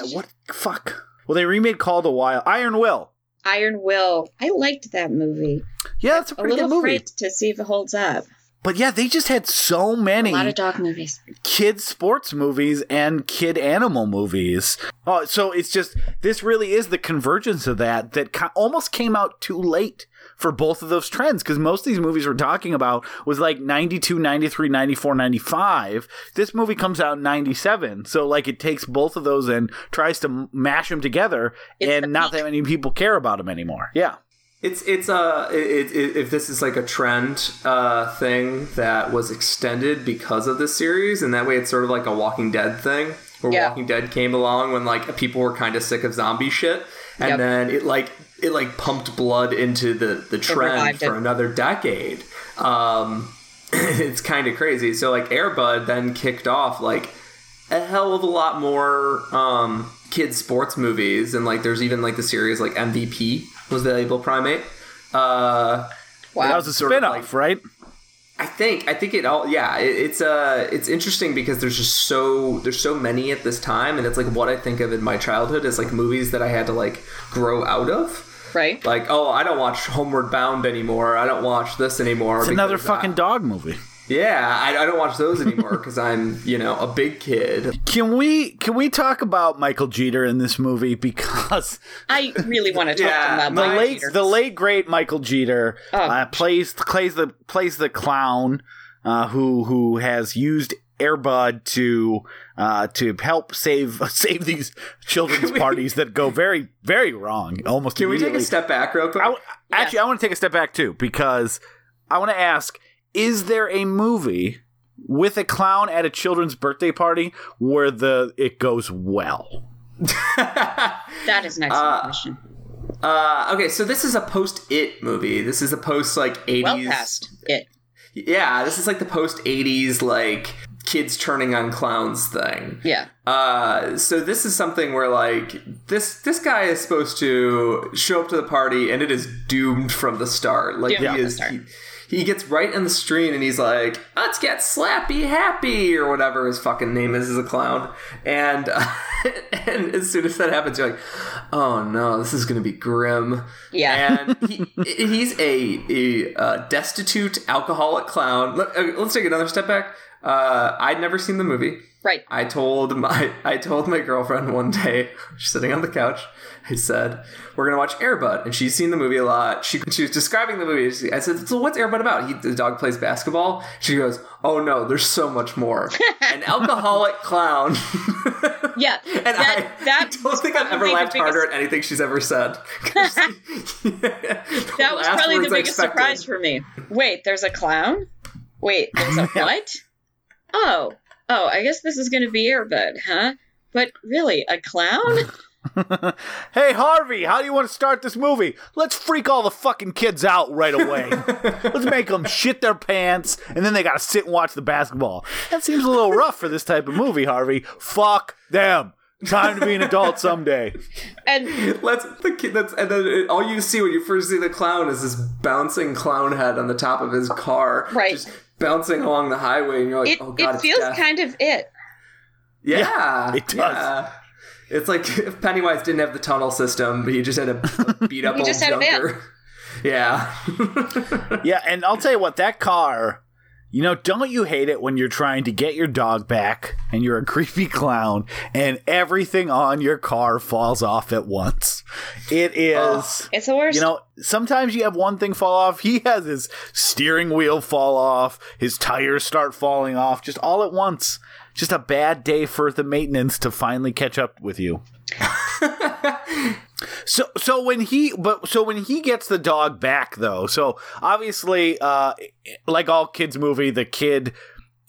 fuck. Well, they remade Call the Wild. Iron Will. I liked that movie. Yeah, it's a pretty good movie. To see if it holds up. But yeah, they just had so many. A lot of dog movies. Kid sports movies and kid animal movies. Oh, so it's just, this really is the convergence of that almost came out too late for both of those trends, because most of these movies we're talking about was like 92, 93, 94, 95. This movie comes out in 97. So, like, it takes both of those and tries to mash them together, and not that many people care about them anymore. Yeah. It's if this is like a trend thing that was extended because of this series, and that way it's sort of like a Walking Dead thing, where Walking Dead came along when, like, people were kind of sick of zombie shit, and then it, like, it like pumped blood into the trend for another decade. It's kind of crazy. So like Air Bud then kicked off like a hell of a lot more kids sports movies, and like there's even like the series like MVP was The Able Primate. Wow, that was a spin-off, right? I think it all. Yeah, it's interesting because there's just so many at this time, and it's like what I think of in my childhood is like movies that I had to like grow out of. Right. Like, oh, I don't watch Homeward Bound anymore. I don't watch this anymore. It's another fucking dog movie. Yeah, I don't watch those anymore because I'm, you know, a big kid. Can we talk about Michael Jeter in this movie? Because I really want to talk about Michael Jeter. The late great Michael Jeter plays the clown who has used Air Bud to help save these children's parties that go very, very wrong. Almost. Can we take a step back real quick? I want to take a step back too, because I want to ask: is there a movie with a clown at a children's birthday party where it goes well? That is an excellent question. Okay, so this is a post It movie. This is a post like 80s. Well past It. Yeah, this is like the post 80s like kids turning on clowns thing. Yeah. So this is something where like this guy is supposed to show up to the party and it is doomed from the start. Like he gets right on the screen and he's like, let's get Slappy Happy or whatever his fucking name is as a clown. And and as soon as that happens, you're like, oh no, this is going to be grim. Yeah. And he's a destitute alcoholic clown. Let's take another step back. I'd never seen the movie. Right. I told my girlfriend one day, she's sitting on the couch, I said, we're going to watch Air Bud. And she's seen the movie a lot. She was describing the movie. I said, so what's Air Bud about? The dog plays basketball. She goes, oh no, there's so much more. An alcoholic clown. Yeah. And I don't think I've ever laughed harder at anything she's ever said. That was probably the biggest surprise for me. Wait, there's a clown? Wait, there's a what? Oh, I guess this is going to be Air Bud, huh? But really, a clown? Hey, Harvey, how do you want to start this movie? Let's freak all the fucking kids out right away. Let's make them shit their pants, and then they got to sit and watch the basketball. That seems a little rough for this type of movie, Harvey. Fuck them. Time to be an adult someday. And then all you see when you first see the clown is this bouncing clown head on the top of his car. Right. Just bouncing along the highway, and you're like, oh god, it feels kind of it. Yeah, it does. Yeah. It's like if Pennywise didn't have the tunnel system, he just had a beat up old junker. Yeah. Yeah, and I'll tell you what, that car, you know, don't you hate it when you're trying to get your dog back and you're a creepy clown and everything on your car falls off at once? It is. It's the worst. You know, sometimes you have one thing fall off. He has his steering wheel fall off. His tires start falling off just all at once. Just a bad day for the maintenance to finally catch up with you. So when he gets the dog back though, so obviously like all kids movie, the kid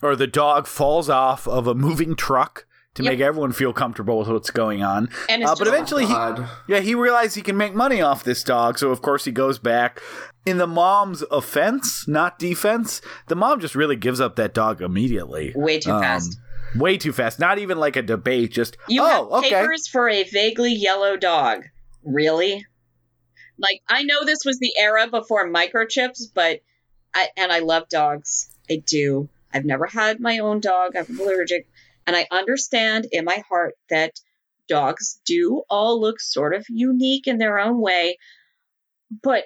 or the dog falls off of a moving truck to make everyone feel comfortable with what's going on. And but eventually he realizes he can make money off this dog, so of course he goes back. In the mom's offense, not defense, the mom just really gives up that dog immediately. Way too fast. Way too fast. Not even like a debate, just, have papers for a vaguely yellow dog. Really? Like, I know this was the era before microchips, but I love dogs. I do. I've never had my own dog. I'm allergic. And I understand in my heart that dogs do all look sort of unique in their own way. But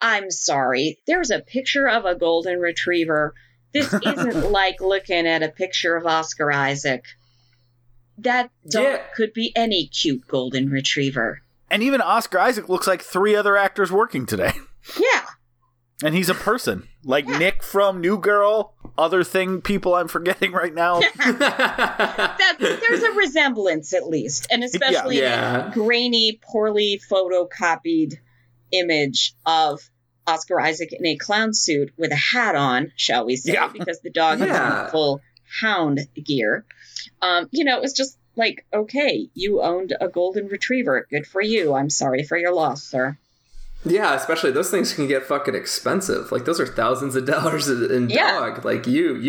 I'm sorry. There's a picture of a golden retriever. This isn't like looking at a picture of Oscar Isaac. That dog could be any cute golden retriever. And even Oscar Isaac looks like three other actors working today. Yeah. And he's a person. Like Nick from New Girl, other thing people I'm forgetting right now. There's a resemblance at least. And especially a grainy, poorly photocopied image of Oscar Isaac in a clown suit with a hat on, shall we say, because the dog is in full hound gear. You know, it was just Like, okay, you owned a golden retriever. Good for you. I'm sorry for your loss, sir. Yeah, especially those things can get fucking expensive. Like, those are thousands of dollars in dog. Like, you know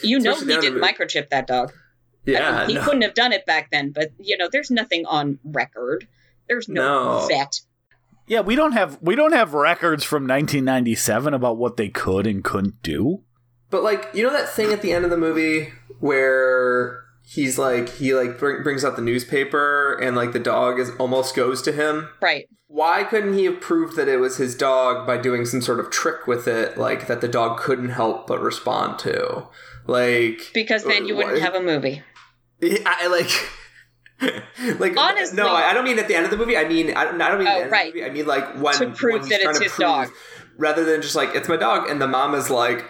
he didn't microchip that dog. Yeah, I mean, he couldn't have done it back then. But, you know, there's nothing on record. There's no vet. Yeah, we don't have records from 1997 about what they could and couldn't do. But, like, you know that thing at the end of the movie where he's like, he like brings out the newspaper and like the dog is almost goes to him. Right. Why couldn't he have proved that it was his dog by doing some sort of trick with it, like that the dog couldn't help but respond to? Like, because then you wouldn't have a movie. Like, honestly, no, I don't mean at the end of the movie. I mean, I don't mean at the end of the movie. I mean, like, when to prove when that it's his dog, rather than just like, it's my dog, and the mom is like,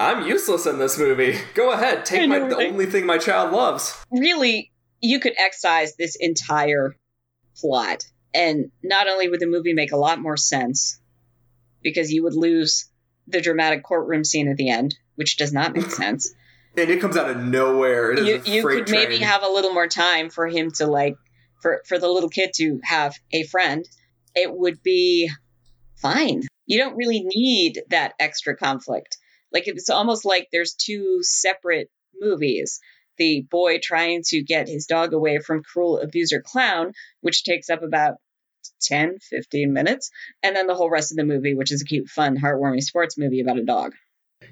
I'm useless in this movie. Go ahead, take the only thing my child loves. Really, you could excise this entire plot, and not only would the movie make a lot more sense, because you would lose the dramatic courtroom scene at the end, which does not make sense. And it comes out of nowhere. It is you could train. Maybe have a little more time for him to, like, for the little kid to have a friend. It would be fine. You don't really need that extra conflict. Like, it's almost like there's two separate movies. The boy trying to get his dog away from cruel abuser clown, which takes up about 10, 15 minutes. And then the whole rest of the movie, which is a cute, fun, heartwarming sports movie about a dog.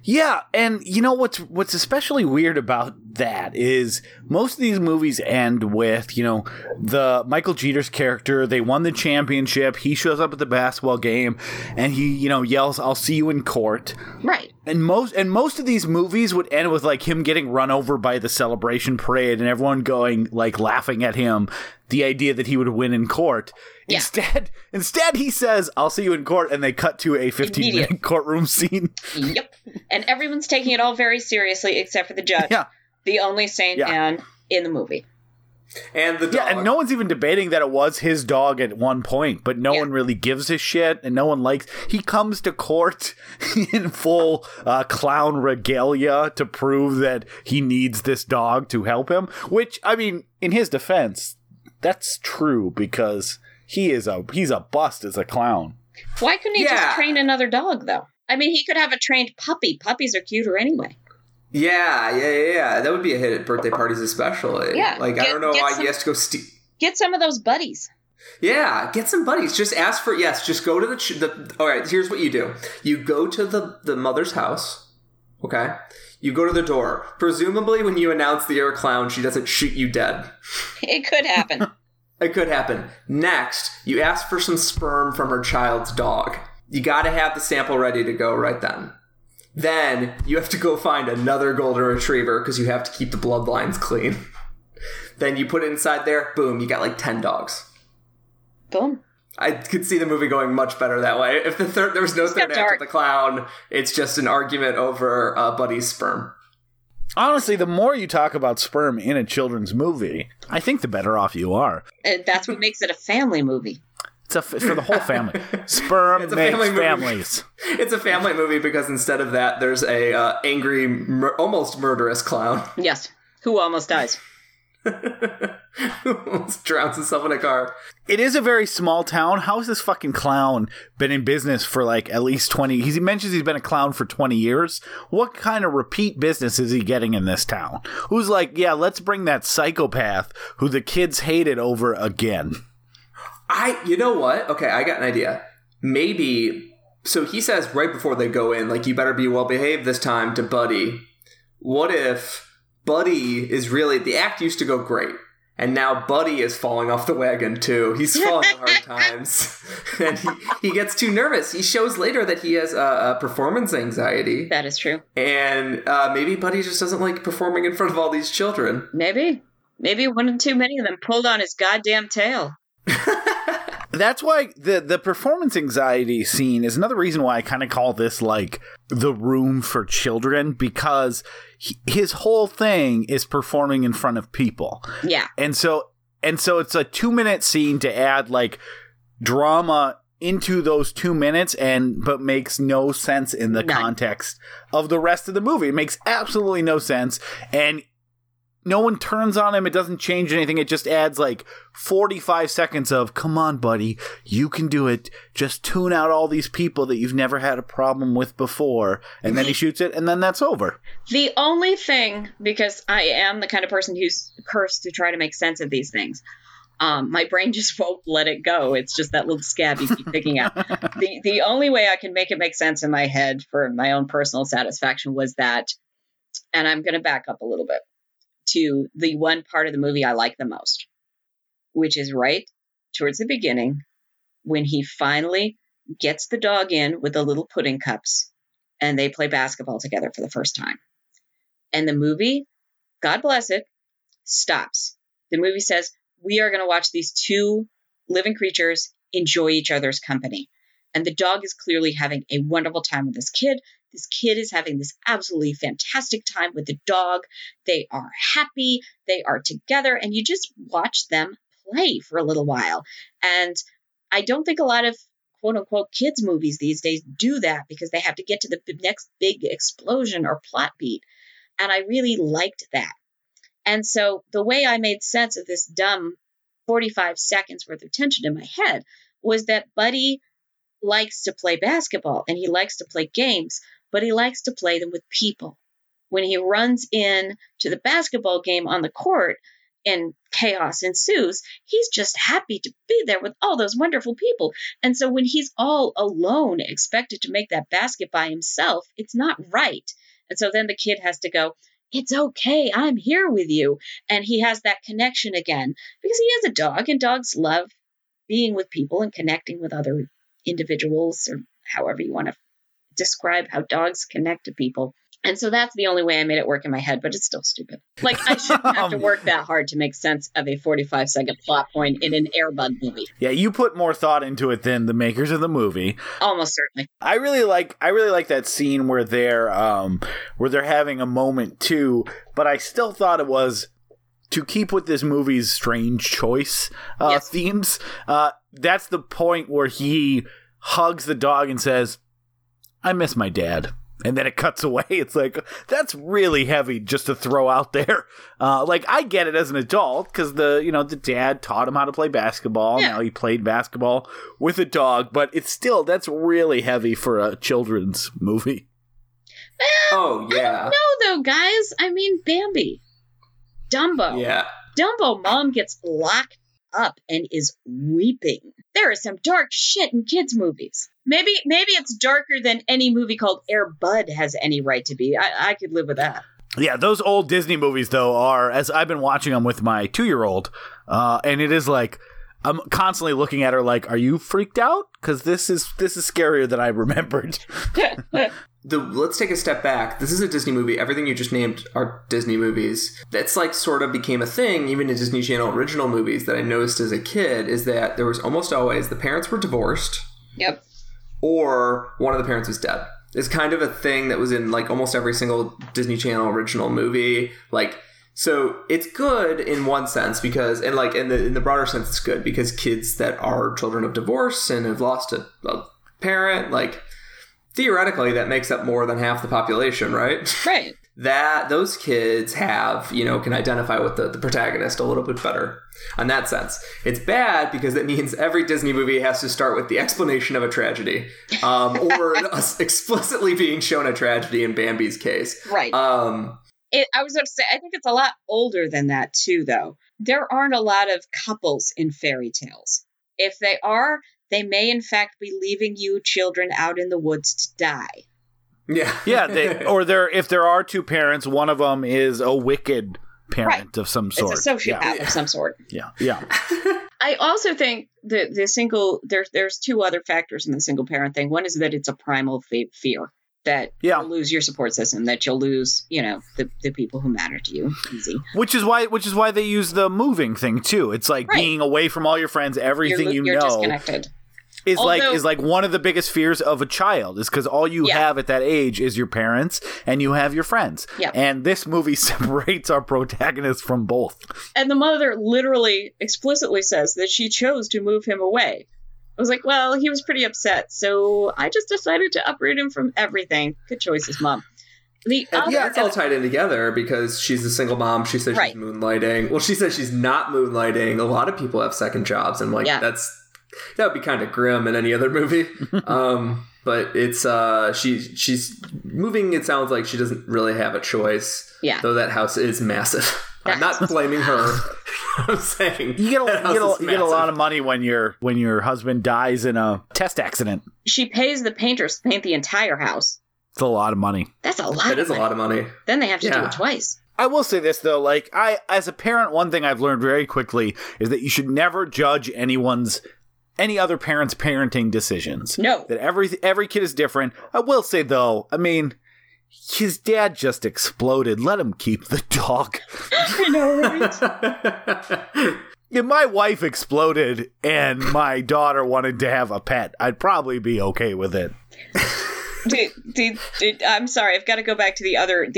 Yeah, and you know what's especially weird about that is most of these movies end with, you know, the Michael Jeter's character, they won the championship, he shows up at the basketball game, and he, you know, yells, "I'll see you in court." Right. And most of these movies would end with, like, him getting run over by the celebration parade and everyone going, like, laughing at him, the idea that he would win in court. Yeah. Instead he says, "I'll see you in court," and they cut to a 15-minute courtroom scene. Yep. And everyone's taking it all very seriously except for the judge. Yeah. The only sane man in the movie. And the dog. Yeah, and no one's even debating that it was his dog at one point, but no one really gives a shit, and no one likes. He comes to court in full clown regalia to prove that he needs this dog to help him, which, I mean, in his defense, that's true, because he's a bust as a clown. Why couldn't he just train another dog, though? I mean, he could have a trained puppy. Puppies are cuter anyway. Yeah. That would be a hit at birthday parties, especially. Yeah. Like, I don't know why he has to go get some of those buddies. Yeah, get some buddies. Just ask for, just go to the all right, here's what you do. You go to the mother's house, okay? You go to the door. Presumably, when you announce that you're a clown, she doesn't shoot you dead. It could happen. Next, you ask for some sperm from her child's dog. You got to have the sample ready to go right then. Then you have to go find another golden retriever because you have to keep the bloodlines clean. Then you put it inside there. Boom. You got like 10 dogs. Boom. I could see the movie going much better that way. If there was no third act of the clown, it's just an argument over Buddy's sperm. Honestly, the more you talk about sperm in a children's movie, I think the better off you are. That's what makes it a family movie. It's for the whole family. Sperm makes families. It's a family movie because instead of that, there's a angry, almost murderous clown. Yes, who almost dies. Who almost drowns himself in a car. It is a very small town. How has this fucking clown been in business for like at least 20? He mentions he's been a clown for 20 years. What kind of repeat business is he getting in this town? Who's like, yeah, let's bring that psychopath who the kids hated over again. You know what? Okay, I got an idea. Maybe, so he says right before they go in, like, you better be well behaved this time to Buddy. What if Buddy is really, the act used to go great, and now Buddy is falling off the wagon too. He's falling on hard times. And he gets too nervous. He shows later that he has a performance anxiety. That is true. And maybe Buddy just doesn't like performing in front of all these children. Maybe. Maybe one or too many of them pulled on his goddamn tail. That's why the performance anxiety scene is another reason why I kind of call this like the room for children, because his whole thing is performing in front of people. Yeah. And so it's a 2-minute scene to add like drama into those 2 minutes but makes no sense in the context of the rest of the movie. It makes absolutely no sense. And no one turns on him. It doesn't change anything. It just adds like 45 seconds of, come on, buddy, you can do it. Just tune out all these people that you've never had a problem with before. And then he shoots it, and then that's over. The only thing, because I am the kind of person who's cursed to try to make sense of these things, my brain just won't let it go. It's just that little scab you keep picking up. The only way I can make it make sense in my head for my own personal satisfaction was that, and I'm going to back up a little bit, to the one part of the movie I like the most, which is right towards the beginning when he finally gets the dog in with the little pudding cups and they play basketball together for the first time. And the movie, God bless it, stops. The movie says, we are going to watch these two living creatures enjoy each other's company. And the dog is clearly having a wonderful time with this kid. This kid is having this absolutely fantastic time with the dog. They are happy. They are together. And you just watch them play for a little while. And I don't think a lot of quote unquote kids movies these days do that, because they have to get to the next big explosion or plot beat. And I really liked that. And so the way I made sense of this dumb 45 seconds worth of tension in my head was that Buddy likes to play basketball and he likes to play games, but he likes to play them with people. When he runs in to the basketball game on the court and chaos ensues, he's just happy to be there with all those wonderful people. And so when he's all alone, expected to make that basket by himself, it's not right. And so then the kid has to go, it's okay, I'm here with you. And he has that connection again, because he has a dog and dogs love being with people and connecting with other individuals, or however you want to describe how dogs connect to people. And so that's the only way I made it work in my head, but it's still stupid. Like, I shouldn't have to work that hard to make sense of a 45-second plot point in an Airbud movie. Yeah, you put more thought into it than the makers of the movie. Almost certainly. I really like that scene where they're having a moment too, but I still thought it was to keep with this movie's strange choice themes. That's the point where he hugs the dog and says, I miss my dad. And then it cuts away. It's like, that's really heavy just to throw out there. Like, I get it as an adult, because the dad taught him how to play basketball. Yeah. Now he played basketball with a dog. But it's still, that's really heavy for a children's movie. Oh, yeah. I don't know, though, guys. I mean, Bambi. Dumbo. Yeah. Dumbo mom gets locked up and is weeping. There is some dark shit in kids' movies. Maybe it's darker than any movie called Air Bud has any right to be. I could live with that. Yeah, those old Disney movies, though, are, as I've been watching them with my 2-year-old, and it is like, I'm constantly looking at her like, are you freaked out? Because this is scarier than I remembered. Let's take a step back. This is a Disney movie. Everything you just named are Disney movies. That's like sort of became a thing, even in Disney Channel original movies, that I noticed as a kid, is that there was almost always the parents were divorced. Yep. Or one of the parents was dead. It's kind of a thing that was in like almost every single Disney Channel original movie. Like, so it's good in one sense because, and like in the broader sense, it's good because kids that are children of divorce and have lost a parent, like theoretically that makes up more than half the population, right? Right. That those kids have, can identify with the protagonist a little bit better in that sense. It's bad because it means every Disney movie has to start with the explanation of a tragedy, or us explicitly being shown a tragedy in Bambi's case. Right. I was going to say, I think it's a lot older than that too, though. There aren't a lot of couples in fairy tales. If they are, they may in fact be leaving you children out in the woods to die. Yeah. Yeah. If there are two parents, one of them is a wicked parent, right, of some sort. It's a sociopath of some sort. Yeah. Yeah. I also think that there's two other factors in the single parent thing. One is that it's a primal fear that you'll lose your support system, that you'll lose, the people who matter to you. Easy. Which is why they use the moving thing too. It's like being away from all your friends, everything you're know. Disconnected. Although, one of the biggest fears of a child is because all you have at that age is your parents and you have your friends. Yep. And this movie separates our protagonist from both. And the mother literally explicitly says that she chose to move him away. I was like, well, he was pretty upset, so I just decided to uproot him from everything. Good choices, Mom. It's all tied in together because she's a single mom. She says she's moonlighting. Well, she says she's not moonlighting. A lot of people have second jobs, and that would be kind of grim in any other movie. But it's she's moving. It sounds like she doesn't really have a choice. Yeah. Though that house is massive. I'm not blaming her. I'm saying you get a lot of money when your husband dies in a test accident. She pays the painters to paint the entire house. It's a lot of money. That's a lot. It is a lot of money. Then they have to do it twice. I will say this, though. Like, I, as a parent, one thing I've learned very quickly is that you should never judge any other parent's parenting decisions. No. That every kid is different. I will say, though, I mean, his dad just exploded. Let him keep the dog. I know, right? If my wife exploded and my daughter wanted to have a pet, I'd probably be okay with it. I'm sorry. I've got to go back to the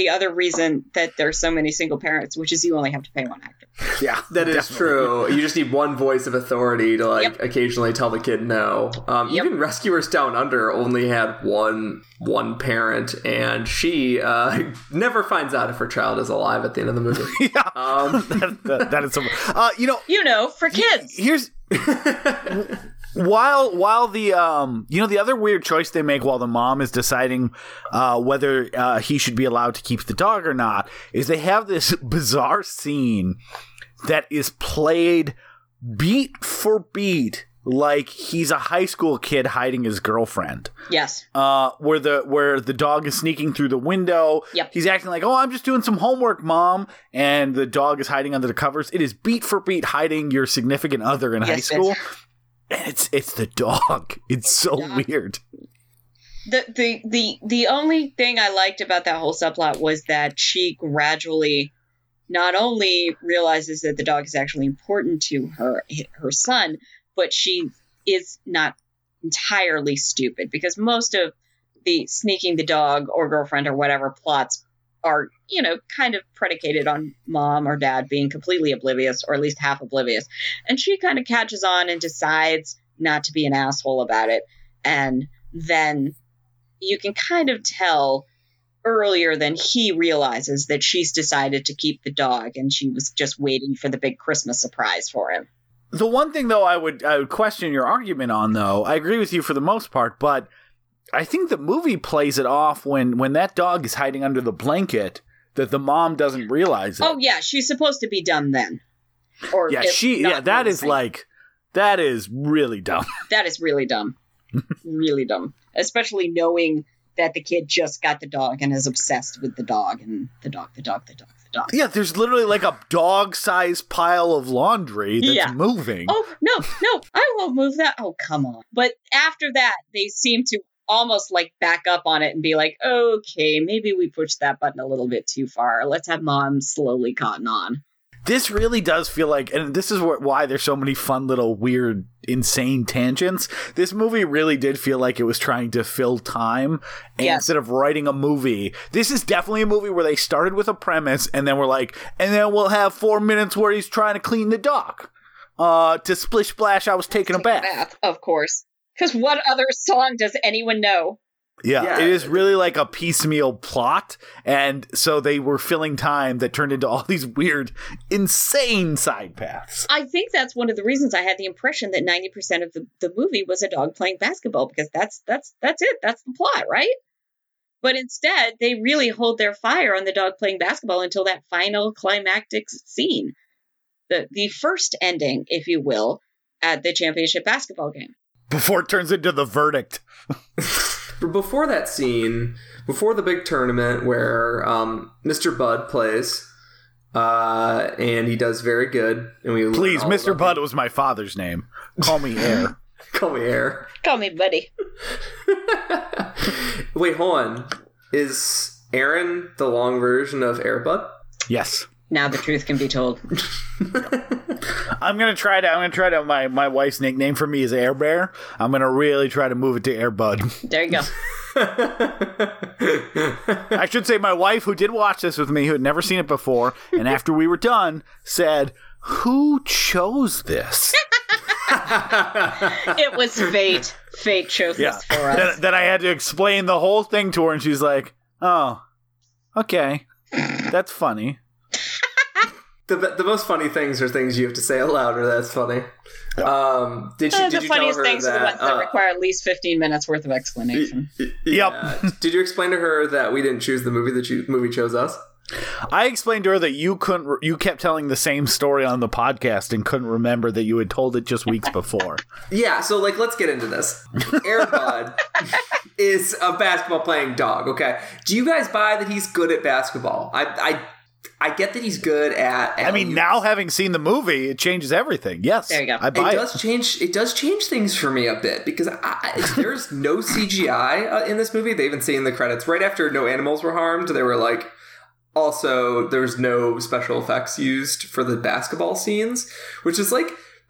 other reason that there's so many single parents, which is you only have to pay one actor. Yeah, that is true. You just need one voice of authority to occasionally tell the kid no. Even Rescuers Down Under only had one parent, and she never finds out if her child is alive at the end of the movie. Yeah, that is. For kids. Here's. While the the other weird choice they make while the mom is deciding whether he should be allowed to keep the dog or not is they have this bizarre scene that is played beat for beat like he's a high school kid hiding his girlfriend. Yes. Where the dog is sneaking through the window. Yep. He's acting like, "Oh, I'm just doing some homework, Mom," and the dog is hiding under the covers. It is beat for beat hiding your significant other in high school. And it's the dog. It's so weird. The only thing I liked about that whole subplot was that she gradually not only realizes that the dog is actually important to her son, but she is not entirely stupid, because most of the sneaking the dog or girlfriend or whatever plots are, kind of predicated on mom or dad being completely oblivious, or at least half oblivious. And she kind of catches on and decides not to be an asshole about it. And then you can kind of tell earlier than he realizes that she's decided to keep the dog, and she was just waiting for the big Christmas surprise for him. The one thing, though, I would question your argument on, though, I agree with you for the most part, but I think the movie plays it off when that dog is hiding under the blanket that the mom doesn't realize it. Oh, yeah. She's supposed to be dumb then. Or that is really dumb. That is really dumb. Really dumb. Especially knowing that the kid just got the dog and is obsessed with the dog and the dog. Yeah, there's literally like a dog-sized pile of laundry that's moving. Oh, no, I won't move that. Oh, come on. But after that, they seem to almost like back up on it and be like, okay, maybe we pushed that button a little bit too far. Let's have mom slowly cotton on. This really does feel like, and this is why there's so many fun little weird, insane tangents. This movie really did feel like it was trying to fill time instead of writing a movie. This is definitely a movie where they started with a premise and then were like, and then we'll have 4 minutes where he's trying to clean the dock. To Splish Splash, I was taking a bath. Of course. Because what other song does anyone know? Yeah, it is really like a piecemeal plot. And so they were filling time that turned into all these weird, insane side paths. I think that's one of the reasons I had the impression that 90% of the movie was a dog playing basketball, because that's it. That's the plot, right? But instead, they really hold their fire on the dog playing basketball until that final climactic scene. The first ending, if you will, at the championship basketball game. Before it turns into the verdict. Before that scene, before the big tournament where Mr. Bud plays, and he does very good. And we Please, Mr. Bud was my father's name. Call me Air. Call me Air. Call me Buddy. Wait, hold on. Is Aaron the long version of Air Bud? Yes. Now the truth can be told. I'm gonna try to. My wife's nickname for me is Air Bear. I'm gonna really try to move it to Air Bud. There you go. I should say my wife, who did watch this with me, who had never seen it before, and after we were done, said, "Who chose this?" It was fate. Fate chose this for us. Then I had to explain the whole thing to her, and she's like, "Oh, Okay. That's funny. The most funny things are things you have to say aloud, or that's funny. Did you tell her that? The funniest things are the ones that require at least 15 minutes worth of explanation. Yeah. Yep. Did you explain to her that we didn't choose the movie, the movie chose us? I explained to her that you kept telling the same story on the podcast and couldn't remember that you had told it just weeks before. Yeah, so let's get into this. Airbud is a basketball playing dog, okay? Do you guys buy that he's good at basketball? I get that he's good at alley-oops. I mean, now having seen the movie, it changes everything. Yes, there you go. I buy it. It does change things for me a bit because there's no CGI in this movie. They even say in the credits right after no animals were harmed, they were like, also there's no special effects used for the basketball scenes, which is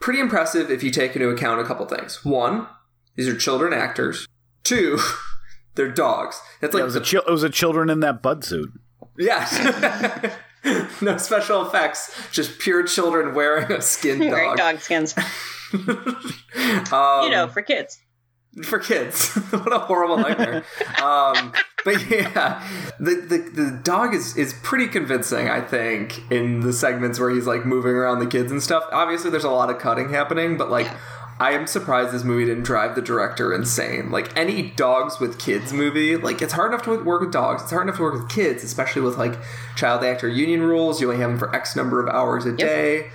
pretty impressive if you take into account a couple things. One, these are children actors. Two, they're dogs. That's it was a children in that bud suit. Yeah. No special effects, just pure children wearing a skin dog. Wearing dog skins. For kids. For kids. What a horrible nightmare. But yeah, the dog is pretty convincing, I think, in the segments where he's moving around the kids and stuff. Obviously, there's a lot of cutting happening, but yeah. I am surprised this movie didn't drive the director insane. Any dogs with kids movie, it's hard enough to work with dogs. It's hard enough to work with kids, especially with, child actor union rules. You only have them for X number of hours a day.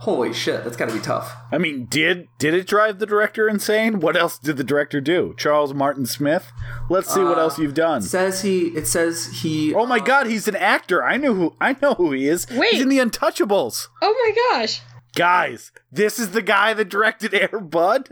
Holy shit, that's gotta be tough. I mean, did it drive the director insane? What else did the director do? Charles Martin Smith? Let's see what else you've done. It says he... Oh my God, he's an actor. I know who he is. Wait. He's in The Untouchables. Oh my gosh. Guys, this is the guy that directed Air Bud.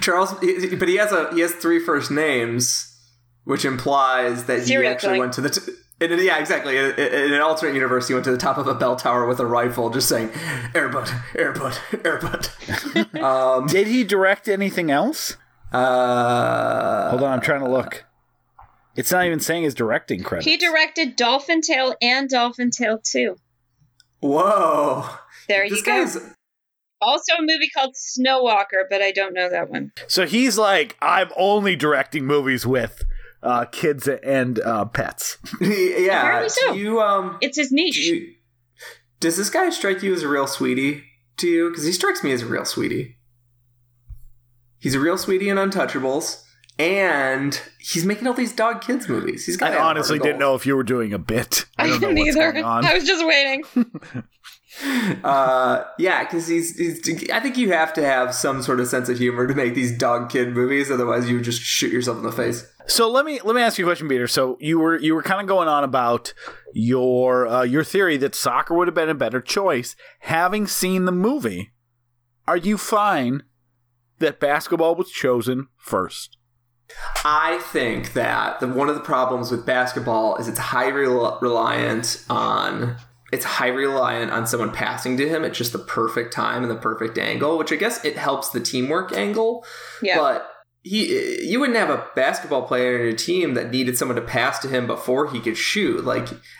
Charles, but he has three first names, which implies that he actually went to the yeah, exactly. In an alternate universe, he went to the top of a bell tower with a rifle, just saying Air Bud, Air Bud, Air Bud. Did he direct anything else? Hold on, I'm trying to look. It's not even saying his directing credits. He directed Dolphin Tale and Dolphin Tale 2. Whoa. There you go. Also a movie called Snow Walker, but I don't know that one. So he's I'm only directing movies with kids and pets. Yeah. Apparently so. It's his niche. Does this guy strike you as a real sweetie to you? Because he strikes me as a real sweetie. He's a real sweetie in Untouchables. And he's making all these dog kids movies. I honestly didn't know if you were doing a bit. I don't know what's going on. I was just waiting. Yeah, because he's. I think you have to have some sort of sense of humor to make these dog kid movies. Otherwise, you would just shoot yourself in the face. So let me ask you a question, Peter. So you were kind of going on about your theory that soccer would have been a better choice. Having seen the movie, are you fine that basketball was chosen first? I think that one of the problems with basketball is it's highly reliant on someone passing to him at just the perfect time and the perfect angle, which I guess it helps the teamwork angle. Yeah. But you wouldn't have a basketball player in your team that needed someone to pass to him before he could shoot.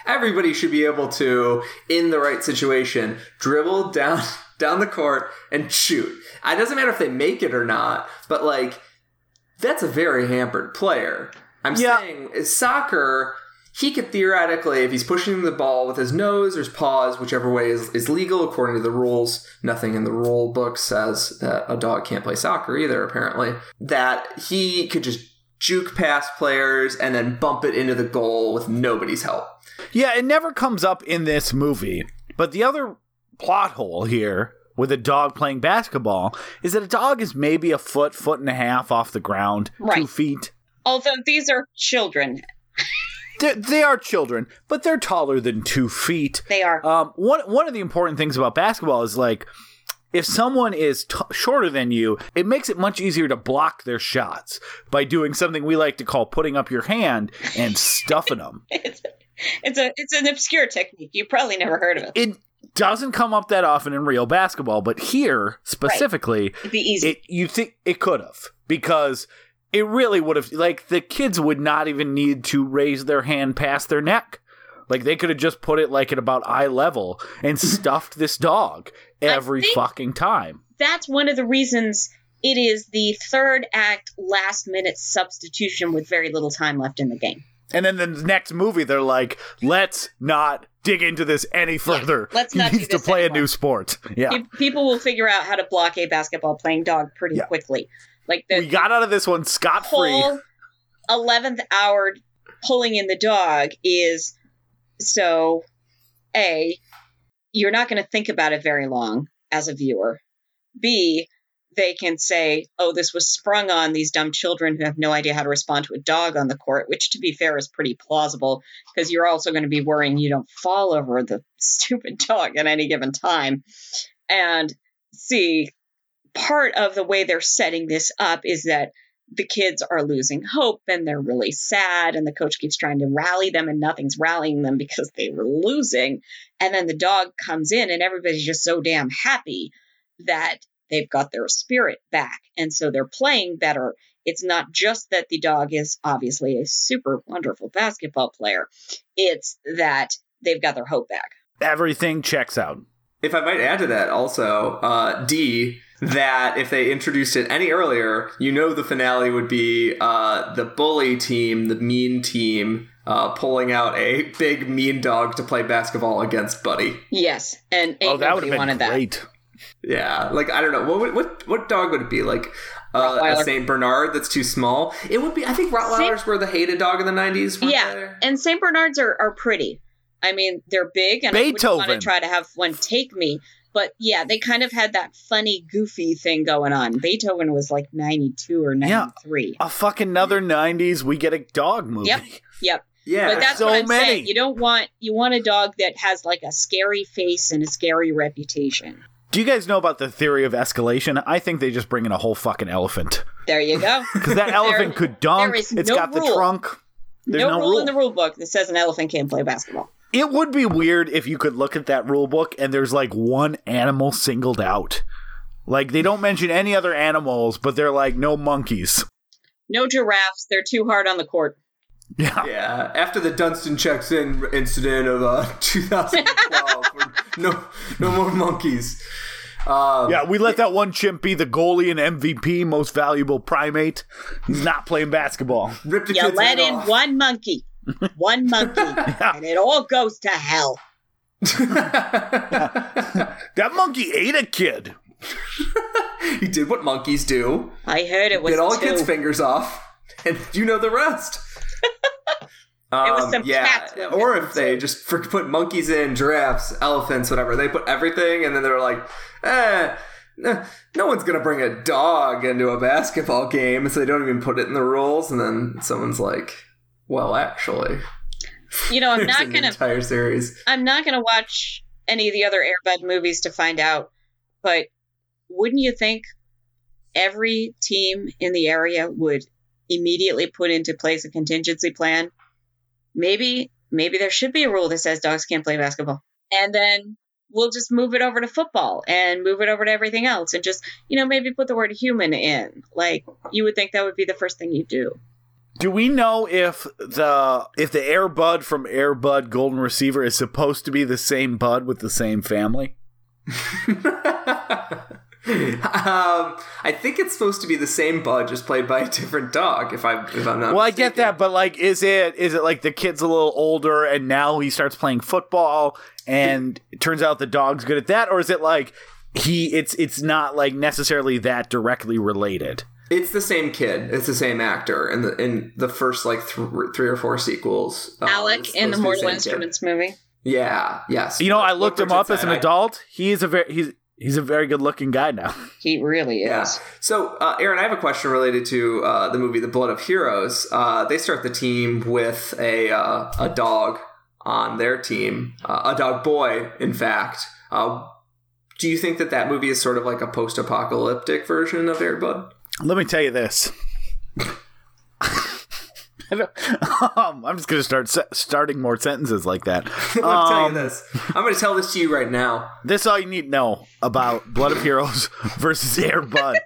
Everybody should be able to, in the right situation, dribble down the court and shoot. It doesn't matter if they make it or not, but that's a very hampered player. I'm saying soccer, he could theoretically, if he's pushing the ball with his nose or his paws, whichever way is legal according to the rules. Nothing in the rule book says that a dog can't play soccer either, apparently. That he could just juke past players and then bump it into the goal with nobody's help. Yeah, it never comes up in this movie. But the other plot hole here with a dog playing basketball is that a dog is maybe a foot, foot and a half off the ground, right. 2 feet. Although these are children. They are children, but they're taller than 2 feet. They are. One of the important things about basketball is if someone is shorter than you, it makes it much easier to block their shots by doing something we like to call putting up your hand and stuffing them. It's an obscure technique. You probably never heard of it. It doesn't come up that often in real basketball, but here specifically, right. It'd be easy. You think it could have, because it really would have, the kids would not even need to raise their hand past their neck. They could have just put it at about eye level and stuffed this dog every fucking time. That's one of the reasons it is the third act last minute substitution with very little time left in the game. And then the next movie, they're like, let's not dig into this any further. Yeah, let's not. He needs to play anymore. A new sport. Yeah, people will figure out how to block a basketball playing dog pretty quickly. Like we got out of this one scot-free. 11th hour pulling in the dog is so A, you're not going to think about it very long as a viewer. B, they can say, oh, this was sprung on these dumb children who have no idea how to respond to a dog on the court, which, to be fair, is pretty plausible because you're also going to be worrying you don't fall over the stupid dog at any given time. And C, part of the way they're setting this up is that the kids are losing hope and they're really sad and the coach keeps trying to rally them and nothing's rallying them because they were losing. And then the dog comes in and everybody's just so damn happy that they've got their spirit back. And so they're playing better. It's not just that the dog is obviously a super wonderful basketball player. It's that they've got their hope back. Everything checks out. If I might add to that also, D, that if they introduced it any earlier, the finale would be the bully team, the mean team, pulling out a big mean dog to play basketball against Buddy. Yes. And that would have been great. That. Yeah, like I don't know what dog would it be like? A Saint Bernard that's too small. It would be. I think Rottweilers were the hated dog in the 90s. Yeah, and Saint Bernards are pretty. I mean, they're big, and I wouldn't want to try to have one take me. But yeah, they kind of had that funny, goofy thing going on. Beethoven was like 92 or 93. Yeah, a fucking another 90s. We get a dog movie. Yep. Yeah, but that's so what I'm saying. You want a dog that has like a scary face and a scary reputation. Do you guys know about the theory of escalation? I think they just bring in a whole fucking elephant. There you go. Because that elephant could dunk. It's got the trunk. There's no rule in the rule book that says an elephant can't play basketball. It would be weird if you could look at that rule book and there's like one animal singled out. Like they don't mention any other animals, but they're like no monkeys. No giraffes. They're too hard on the court. Yeah. After the Dunstan checks in incident of 2012, no more monkeys. We let that one chimp be the goalie and MVP, most valuable primate. He's not playing basketball. Ripped the kid's head off. One monkey, and it all goes to hell. That monkey ate a kid. He did what monkeys do. I heard it was. Get all kids' fingers off, and you know the rest. It was some cats. Or if they just put monkeys in, giraffes, elephants, whatever. They put everything, and then they're like, no one's going to bring a dog into a basketball game. And so they don't even put it in the rules. And then someone's like, well, actually. I'm not going to. Entire series. I'm not going to watch any of the other Air Bud movies to find out. But wouldn't you think every team in the area would immediately put into place a contingency plan? Maybe there should be a rule that says dogs can't play basketball. And then we'll just move it over to football and move it over to everything else and just, maybe put the word human in. Like you would think that would be the first thing you do. Do we know if the Air Bud from Air Bud Golden Receiver is supposed to be the same bud with the same family? I think it's supposed to be the same bud, just played by a different dog. If I'm not. Well, mistaken. I get that, but like, is it like the kid's a little older and now he starts playing football, and it turns out the dog's good at that, or is it like it's not like necessarily that directly related? It's the same kid. It's the same actor in the first like three or four sequels. Alec in the Mortal Instruments movie. Yeah. Yes. I looked him up as an adult. He's a very good-looking guy now. He really is. Yeah. So, Aaron, I have a question related to the movie The Blood of Heroes. They start the team with a dog on their team, a dog boy, in fact. Do you think that movie is sort of like a post-apocalyptic version of Air Bud? Let me tell you this. I'm just going to start starting more sentences like that. Let me tell you this. I'm going to tell this to you right now. This is all you need to know about Blood of Heroes versus Air Bud.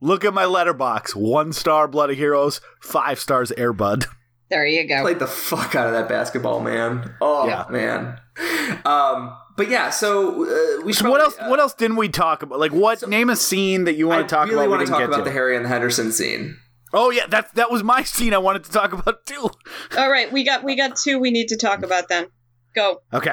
Look at my letterbox. 1 star Blood of Heroes, 5 stars Air Bud. There you go. Played the fuck out of that basketball, man. Oh, yeah. Man. But yeah, so we. So what else didn't we talk about? Like, name a scene that you want to talk about? I really want to talk about the Harry and the Henderson scene. Oh yeah, that was my scene I wanted to talk about too. All right, we got two we need to talk about then. Go. Okay.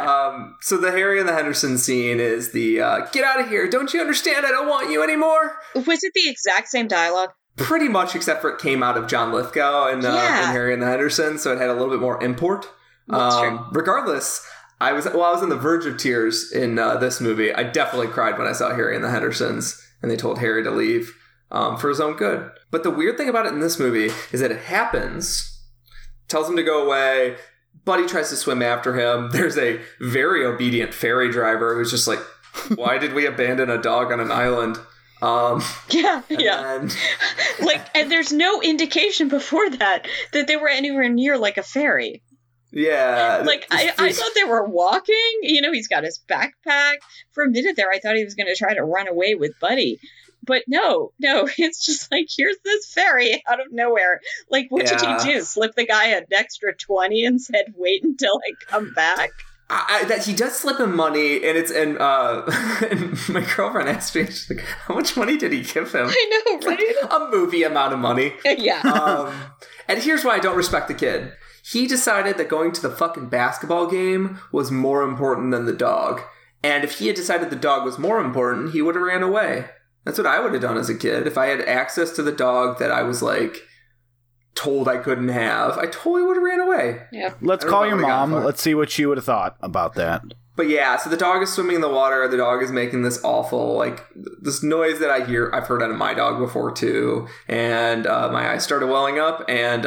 So the Harry and the Henderson scene is the get out of here. Don't you understand? I don't want you anymore. Was it the exact same dialogue? Pretty much, except for it came out of John Lithgow and Harry and the Henderson, so it had a little bit more import. That's true. Regardless, I was on the verge of tears in this movie. I definitely cried when I saw Harry and the Hendersons, and they told Harry to leave for his own good. But the weird thing about it in this movie is that it happens, tells him to go away, Buddy tries to swim after him. There's a very obedient ferry driver who's just like, why did we abandon a dog on an island? And there's no indication before that they were anywhere near like a ferry. Yeah. And, like, I thought they were walking. You know, he's got his backpack. For a minute there, I thought he was going to try to run away with Buddy. But no, it's just like, here's this ferry out of nowhere. Like, what did he do? Slip the guy an extra 20 and said, wait until I come back? That he does slip him money, and my girlfriend asked me, she's like, how much money did he give him? I know, right? Like, a movie amount of money. Yeah. And here's why I don't respect the kid. He decided that going to the fucking basketball game was more important than the dog. And if he had decided the dog was more important, he would have ran away. That's what I would have done as a kid. If I had access to the dog that I was, like, told I couldn't have, I totally would have ran away. Yeah. Let's call your mom. Let's see what she would have thought about that. But yeah, so the dog is swimming in the water. The dog is making this awful, like, this noise that I hear. I've heard out of my dog before, too. And my eyes started welling up. And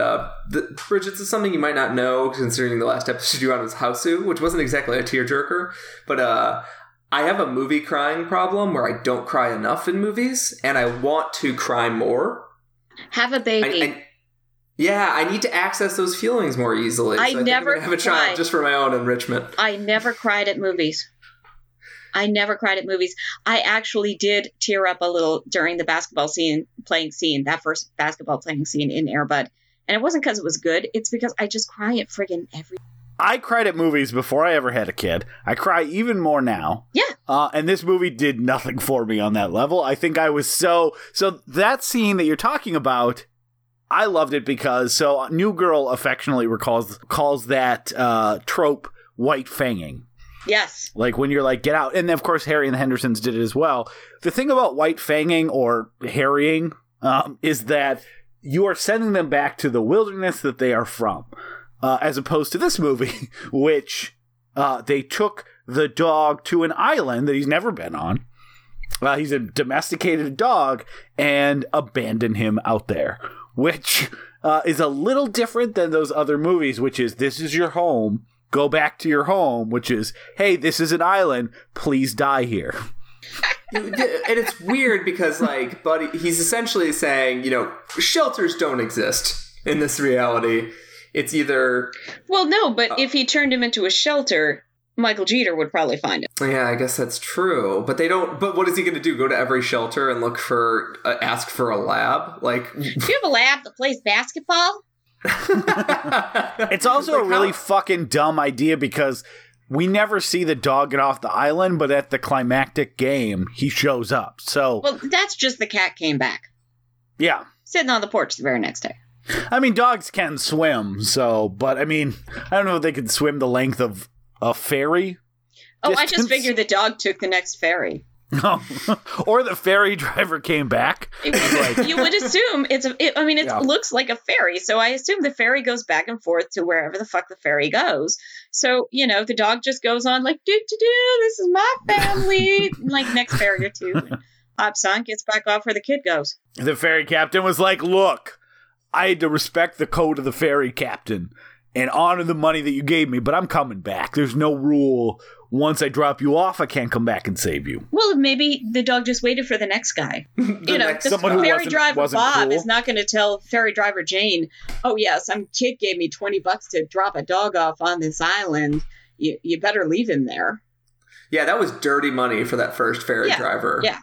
Bridget, this is something you might not know, considering the last episode you had was Houseu, which wasn't exactly a tearjerker. But I have a movie crying problem where I don't cry enough in movies, and I want to cry more. Have a baby. I need to access those feelings more easily. I never have a child just for my own enrichment. I never cried at movies. I actually did tear up a little during the first basketball playing scene in Air Bud. And it wasn't because it was good. It's because I just cry at friggin' every... I cried at movies before I ever had a kid. I cry even more now. Yeah. And this movie did nothing for me on that level. I think I was so that scene that you're talking about, I loved it because, so New Girl affectionately calls that trope white fanging. Yes. Like when you're like, get out. And of course, Harry and the Hendersons did it as well. The thing about white fanging or harrying is that you are sending them back to the wilderness that they are from. As opposed to this movie, which they took the dog to an island that he's never been on. He's a domesticated dog and abandoned him out there, which is a little different than those other movies, which is this is your home, go back to your home, which is, hey, this is an island, please die here. And it's weird because, like, Buddy, he's essentially saying, you know, shelters don't exist in this reality. It's either... Well, no, but if he turned him into a shelter, Michael Jeter would probably find him. Yeah, I guess that's true. But they don't... But what is he going to do? Go to every shelter and look for... ask for a lab? Like... Do you have a lab that plays basketball? It's also like, a really fucking dumb idea because we never see the dog get off the island, but at the climactic game, he shows up, so... Well, that's just the cat came back. Yeah. Sitting on the porch the very next day. I mean, dogs can swim, so, but I mean, I don't know if they could swim the length of a ferry. Oh, distance. I just figured the dog took the next ferry. Or the ferry driver came back. You would assume it looks like a ferry, so I assume the ferry goes back and forth to wherever the fuck the ferry goes. So, you know, the dog just goes on like, do, this is my family, like next ferry or two. And hops on, gets back off where the kid goes. The ferry captain was like, look. I had to respect the code of the ferry captain and honor the money that you gave me, but I'm coming back. There's no rule. Once I drop you off, I can't come back and save you. Well, maybe the dog just waited for the next guy. Ferry driver Bob is not going to tell ferry driver Jane, oh, yeah, some kid gave me $20 to drop a dog off on this island. You better leave him there. Yeah, that was dirty money for that first ferry driver. Yeah.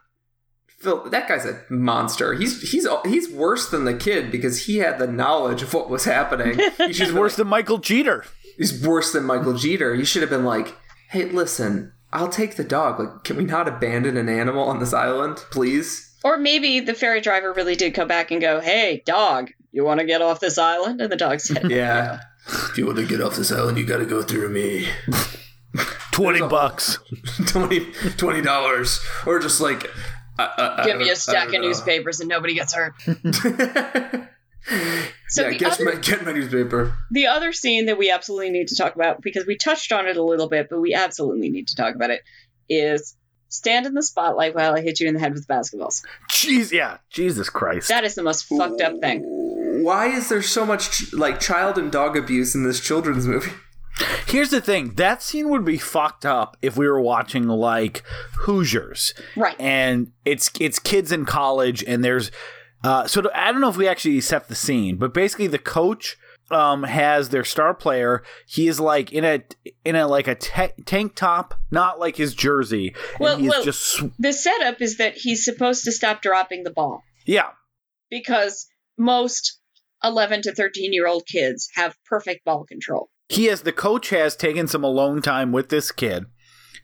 Phil, that guy's a monster. He's worse than the kid because he had the knowledge of what was happening. He's worse than Michael Jeter. He's worse than Michael Jeter. You should have been like, hey, listen, I'll take the dog. Like, can we not abandon an animal on this island, please? Or maybe the ferry driver really did come back and go, hey, dog, You want to get off this island? And the dog said, yeah. If you want to get off this island, you got to go through me. $20 $20 Or just like... Give me a stack of newspapers and nobody gets hurt. So yeah, get my newspaper. The other scene that we absolutely need to talk about, because we touched on it a little bit, but we absolutely need to talk about it, is stand in the spotlight while I hit you in the head with basketballs. Jeez, yeah. Jesus Christ. That is the most fucked up thing. Why is there so much like child and dog abuse in this children's movie? Here's the thing. That scene would be fucked up if we were watching like Hoosiers. Right. And it's kids in college and there's so I don't know if we actually set the scene, but basically the coach has their star player. He is like in a tank top, not like his jersey. Well, and he's just the setup is that he's supposed to stop dropping the ball. Yeah. Because most 11 to 13-year-old kids have perfect ball control. The coach has taken some alone time with this kid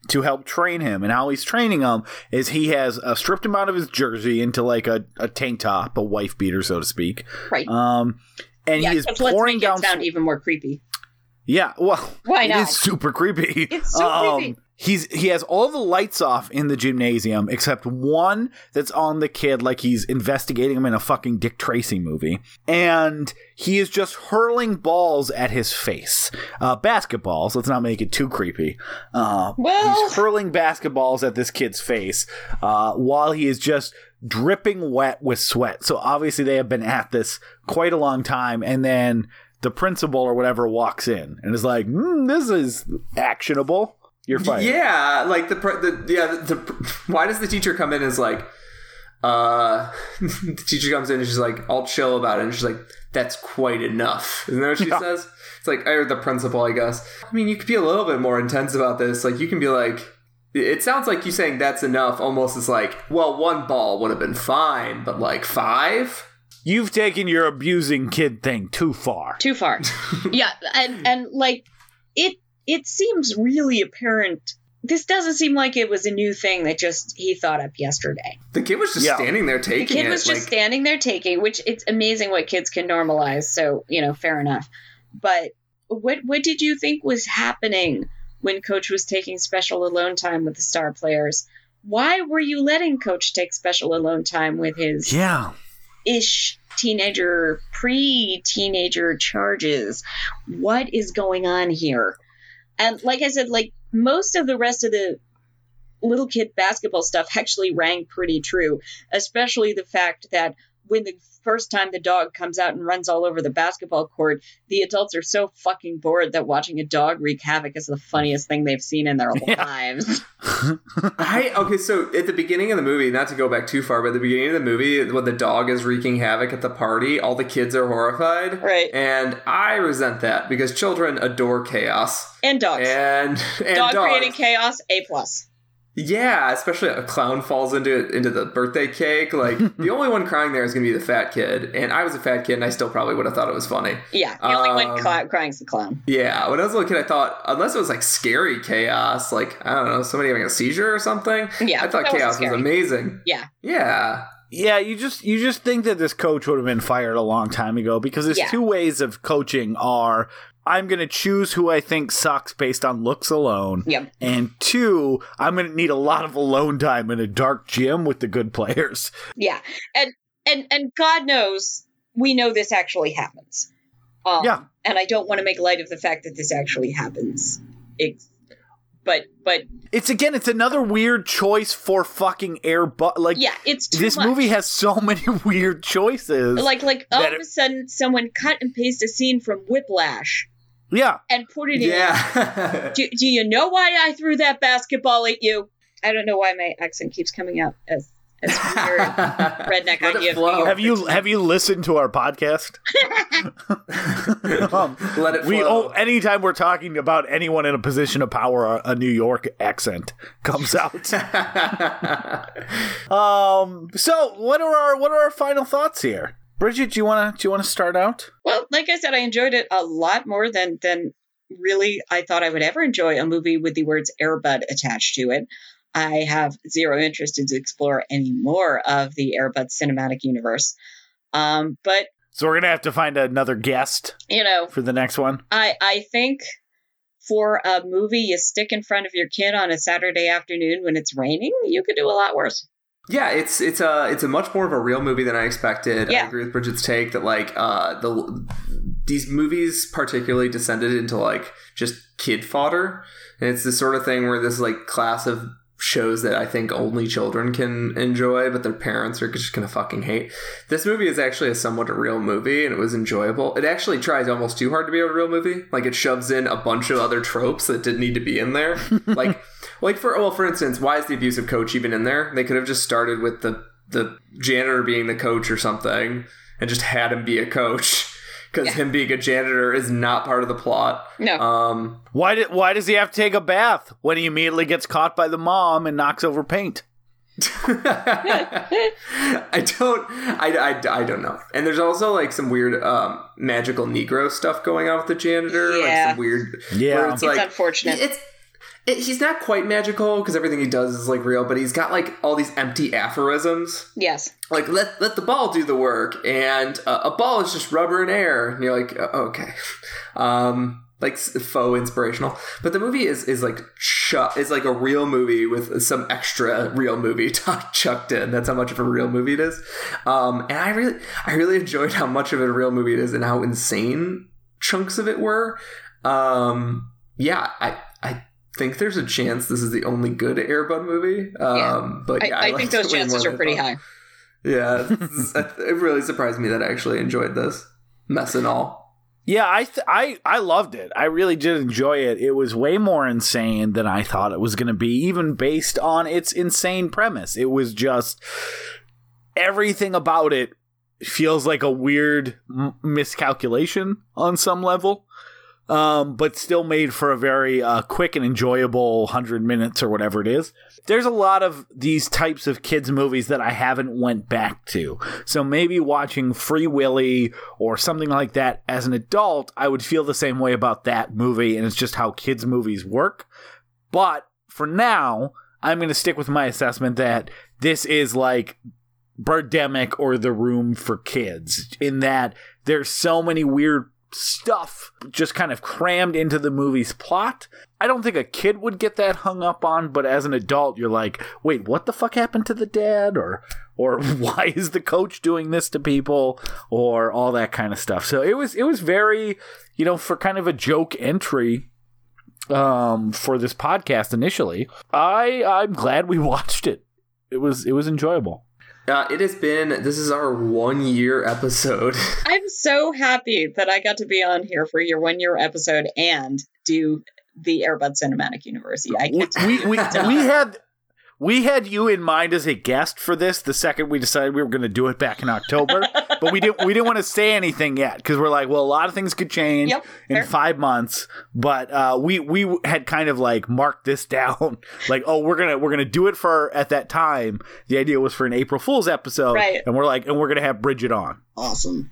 to help train him, and how he's training him is he has stripped him out of his jersey into like a tank top, a wife beater, so to speak. Right. And yeah, he is pouring down. Sound even more creepy. Yeah. Well, why not? It is super creepy. It's so creepy. He has all the lights off in the gymnasium except one that's on the kid, like he's investigating him in a fucking Dick Tracy movie. And he is just hurling balls at his face. Basketballs. Let's not make it too creepy. He's hurling basketballs at this kid's face while he is just dripping wet with sweat. So obviously they have been at this quite a long time. And then the principal or whatever walks in and is like, this is actionable. You're fired. Yeah, like why does the teacher come in and is like, the teacher comes in and she's like, all chill about it. And she's like, that's quite enough. Isn't that what she says? It's like, I heard the principal, I guess. I mean, you could be a little bit more intense about this. Like, you can be like, it sounds like you saying that's enough almost is like, well, one ball would have been fine, but like 5? You've taken your abusing kid thing too far. Too far. Yeah, and like, It seems really apparent. This doesn't seem like it was a new thing that just he thought up yesterday. The kid was just standing there taking it. The kid was just standing there taking, which it's amazing what kids can normalize. So, you know, fair enough. But what did you think was happening when Coach was taking special alone time with the star players? Why were you letting Coach take special alone time with his pre-teenager charges? What is going on here? And like I said, like most of the rest of the little kid basketball stuff actually rang pretty true, especially the fact that when the first time the dog comes out and runs all over the basketball court, the adults are so fucking bored that watching a dog wreak havoc is the funniest thing they've seen in their lives. So at the beginning of the movie, not to go back too far, but at the beginning of the movie, when the dog is wreaking havoc at the party, all the kids are horrified. Right. And I resent that because children adore chaos. And dogs. And dogs. Creating chaos, A+. Yeah, especially a clown falls into the birthday cake. Like, the only one crying there is going to be the fat kid. And I was a fat kid, and I still probably would have thought it was funny. Yeah, the only one crying is the clown. Yeah, when I was a little kid, I thought, unless it was, like, scary chaos, like, I don't know, somebody having a seizure or something. Yeah, I thought chaos was amazing. Yeah. Yeah. Yeah, you just think that this coach would have been fired a long time ago, because there's two ways of coaching are, I'm going to choose who I think sucks based on looks alone. Yep. And 2, I'm going to need a lot of alone time in a dark gym with the good players. Yeah. And God knows we know this actually happens. And I don't want to make light of the fact that this actually happens. But it's another weird choice for fucking Air Bud. Like, yeah, it's too much. Movie has so many weird choices. Like all of a sudden, someone cut and pasted a scene from Whiplash. Yeah. And put it in. Yeah. Do you know why I threw that basketball at you? I don't know why my accent keeps coming out as weird redneck idea. Have you listened to our podcast? Let it flow. Anytime we're talking about anyone in a position of power, a New York accent comes out. So what are our final thoughts here? Bridget, do you want to start out? Well, like I said, I enjoyed it a lot more than really I thought I would ever enjoy a movie with the words Air Bud attached to it. I have zero interest to explore any more of the Air Bud cinematic universe. But So we're going to have to find another guest, for the next one. I think for a movie you stick in front of your kid on a Saturday afternoon when it's raining, you could do a lot worse. Yeah, it's a much more of a real movie than I expected. Yeah. I agree with Bridget's take that these movies particularly descended into just kid fodder. And it's this sort of thing where this class of shows that I think only children can enjoy, but their parents are just going to fucking hate. This movie is actually somewhat a real movie, and it was enjoyable. It actually tries almost too hard to be a real movie. It shoves in a bunch of other tropes that didn't need to be in there. For instance, why is the abusive coach even in there? They could have just started with the janitor being the coach or something and just had him be a coach. Because him being a janitor is not part of the plot. No. Why does he have to take a bath when he immediately gets caught by the mom and knocks over paint? I don't know. And there's also some weird magical Negro stuff going on with the janitor. Yeah. Some weird. Yeah. It's unfortunate. He's not quite magical because everything he does is real, but he's got all these empty aphorisms. Yes. Let the ball do the work, and a ball is just rubber and air. And you're okay. Faux inspirational. But the movie is a real movie with some extra real movie chucked in. That's how much of a real movie it is. And I really enjoyed how much of a real movie it is and how insane chunks of it were. I think there's a chance this is the only good Air Bud movie. I think those chances are pretty high. Yeah. It really surprised me that I actually enjoyed this mess and all. Yeah, I loved it. I really did enjoy it. It was way more insane than I thought it was going to be, even based on its insane premise. It was just everything about it feels like a weird miscalculation on some level. But still made for a very quick and enjoyable 100 minutes or whatever it is. There's a lot of these types of kids movies that I haven't went back to. So maybe watching Free Willy or something like that as an adult, I would feel the same way about that movie. And it's just how kids movies work. But for now, I'm going to stick with my assessment that this is Birdemic or The Room for kids, in that there's so many weird stuff just kind of crammed into the movie's plot. I don't think a kid would get that hung up on, but as an adult, you're wait, what the fuck happened to the dad? Or why is the coach doing this to people? Or all that kind of stuff. So it was very, for kind of a joke entry for this podcast initially. I'm glad we watched it. It was enjoyable. This is our 1-year episode. I'm so happy that I got to be on here for your 1-year episode and do the Air Bud Cinematic Universe. We had you in mind as a guest for this the second we decided we were going to do it back in October, but we didn't want to say anything yet because we're a lot of things could change in 5 months. But we had kind of marked this down, we're gonna do it for at that time. The idea was for an April Fool's episode, right? And we're gonna have Bridget on. Awesome.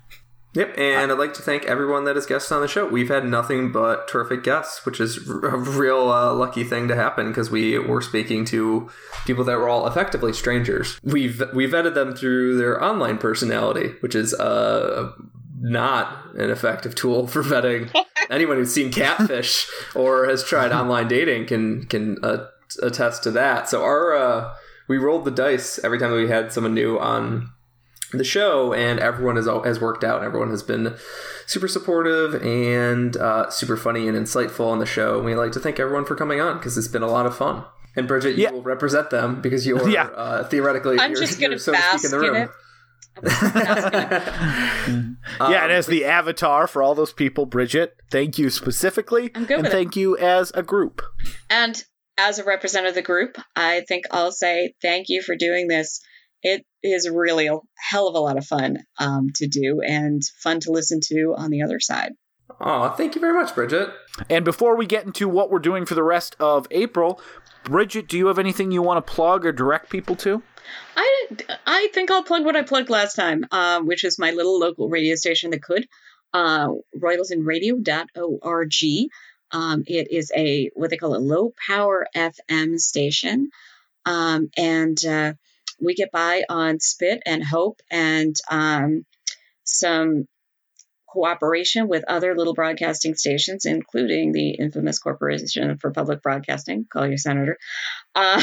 Yep, and I'd like to thank everyone that has guested on the show. We've had nothing but terrific guests, which is a real lucky thing to happen because we were speaking to people that were all effectively strangers. We vetted them through their online personality, which is not an effective tool for vetting. Anyone who's seen Catfish or has tried online dating can attest to that. So we rolled the dice every time we had someone new on the show, and everyone has worked out, and everyone has been super supportive and super funny and insightful on the show. And we like to thank everyone for coming on because it's been a lot of fun. And Bridget, you will represent them because you are theoretically. I'm just going to bask in the room. And as the avatar for all those people, Bridget, thank you specifically, thank you as a group. And as a representative of the group, I think I'll say thank you for doing this. It is really a hell of a lot of fun to do and fun to listen to on the other side. Oh, thank you very much, Bridget. And before we get into what we're doing for the rest of April, Bridget, do you have anything you want to plug or direct people to? I think I'll plug what I plugged last time, which is my little local radio station that could, royaltonradio.org. It is a low power FM station. We get by on spit and hope and some cooperation with other little broadcasting stations, including the infamous Corporation for Public Broadcasting. Call your senator. But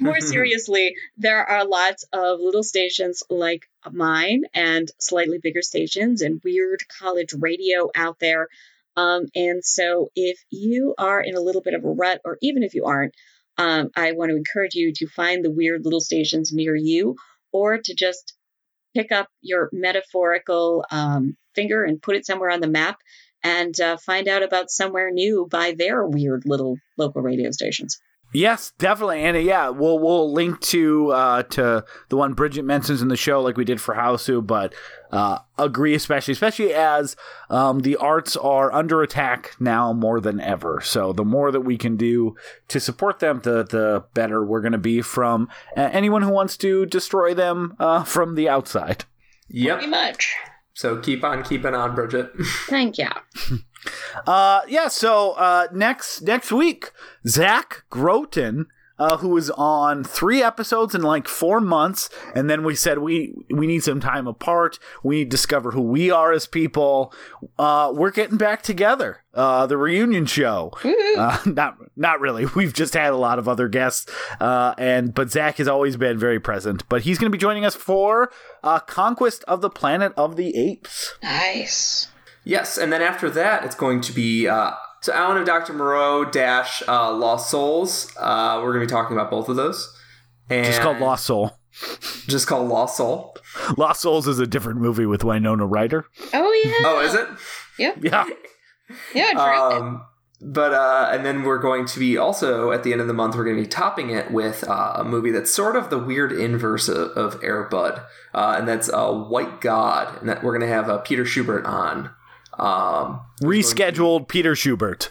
more seriously, there are lots of little stations like mine and slightly bigger stations and weird college radio out there. And so if you are in a little bit of a rut, or even if you aren't, I want to encourage you to find the weird little stations near you, or to just pick up your metaphorical finger and put it somewhere on the map and find out about somewhere new by their weird little local radio stations. Yes, definitely. And yeah, we'll link to the one Bridget mentions in the show, like we did for Hausu, but agree, especially as the arts are under attack now more than ever. So the more that we can do to support them, the better we're going to be from anyone who wants to destroy them from the outside. Yep. Pretty much. So keep on keeping on, Bridget. Thank you. So next week, Zach Groton, who was on 3 episodes in like 4 months, and then we said we need some time apart. We need to discover who we are as people. We're getting back together. The reunion show. Not really. We've just had a lot of other guests, but Zach has always been very present. But he's going to be joining us for Conquest of the Planet of the Apes. Nice. Yes, and then after that, it's going to be Alan of Dr. Moreau - Lost Souls. We're going to be talking about both of those. And just called Lost Soul. Just called Lost Soul. Lost Souls is a different movie with Winona Ryder. Oh, yeah. Oh, is it? Yep. Yeah. Yeah. And then we're going to be also, at the end of the month, we're going to be topping it with a movie that's sort of the weird inverse of Air Bud. And that's White God. And that we're going to have Peter Schubert on. Rescheduled Peter Schubert,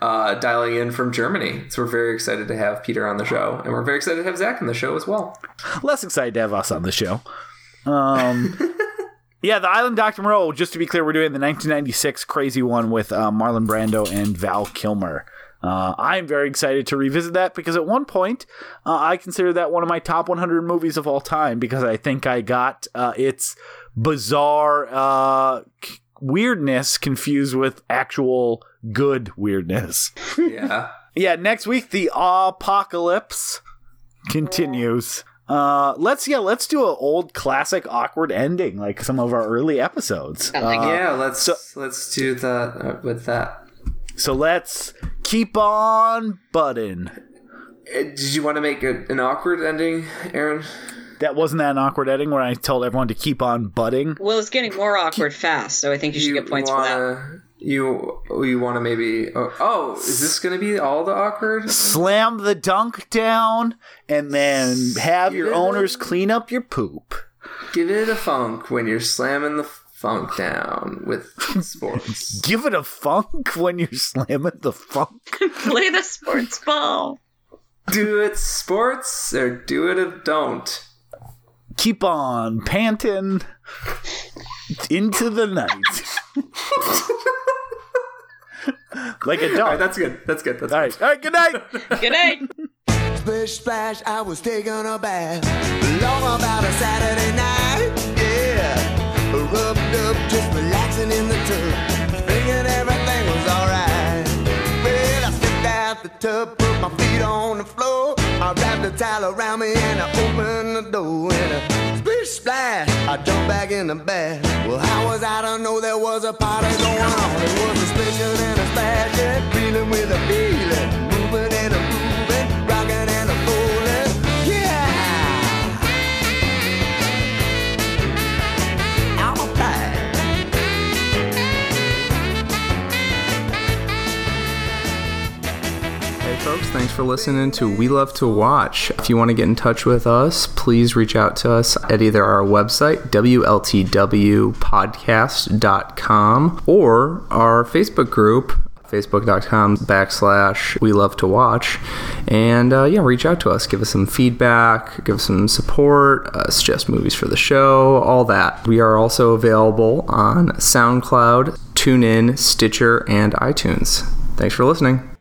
dialing in from Germany. So we're very excited to have Peter on the show, and we're very excited to have Zach on the show as well. Less excited to have us on the show. Yeah, the Island Dr. Moreau, just to be clear, we're doing the 1996 crazy one with Marlon Brando and Val Kilmer. I'm very excited to revisit that because at one point I consider that one of my top 100 movies of all time, because I think I got its bizarre weirdness confused with actual good weirdness. Yeah. Yeah, next week the apocalypse continues. Let's do an old classic awkward ending like some of our early episodes. Let's do that with that. So let's keep on butting. Did you want to make an awkward ending, Aaron? That wasn't an awkward ending when I told everyone to keep on butting. Well, it's getting more awkward fast, so I think you should get points for that. You want to maybe... Oh, is this going to be all the awkward? Slam the dunk down and then have your owners clean up your poop. Give it a funk when you're slamming the funk down with sports. Give it a funk when you're slamming the funk. Play the sports ball. Do it sports or do it or don't. Keep on panting into the night. Like a dog. All right, that's good. All right, good night. Splish splash, I was taking a bath. Long about a Saturday night. Yeah, rubbed up, just relaxing in the tub, thinking everything was alright. Well, I stepped out the tub, put my feet on the floor. I wrapped a towel around me and I opened the door and a splish splash, I jumped back in the bath. Well, how was I to know there was a party going on? It was a splish and a splash, yeah, feeling with a feeling, moving and a moving, rocking and a rolling, yeah. I'm alright. Hey folks, thanks for listening to We Love to Watch. If you want to get in touch with us, please reach out to us at either our website, WLTWpodcast.com, or our Facebook group, facebook.com/WeLoveToWatch. And reach out to us. Give us some feedback, give us some support, suggest movies for the show, all that. We are also available on SoundCloud, TuneIn, Stitcher, and iTunes. Thanks for listening.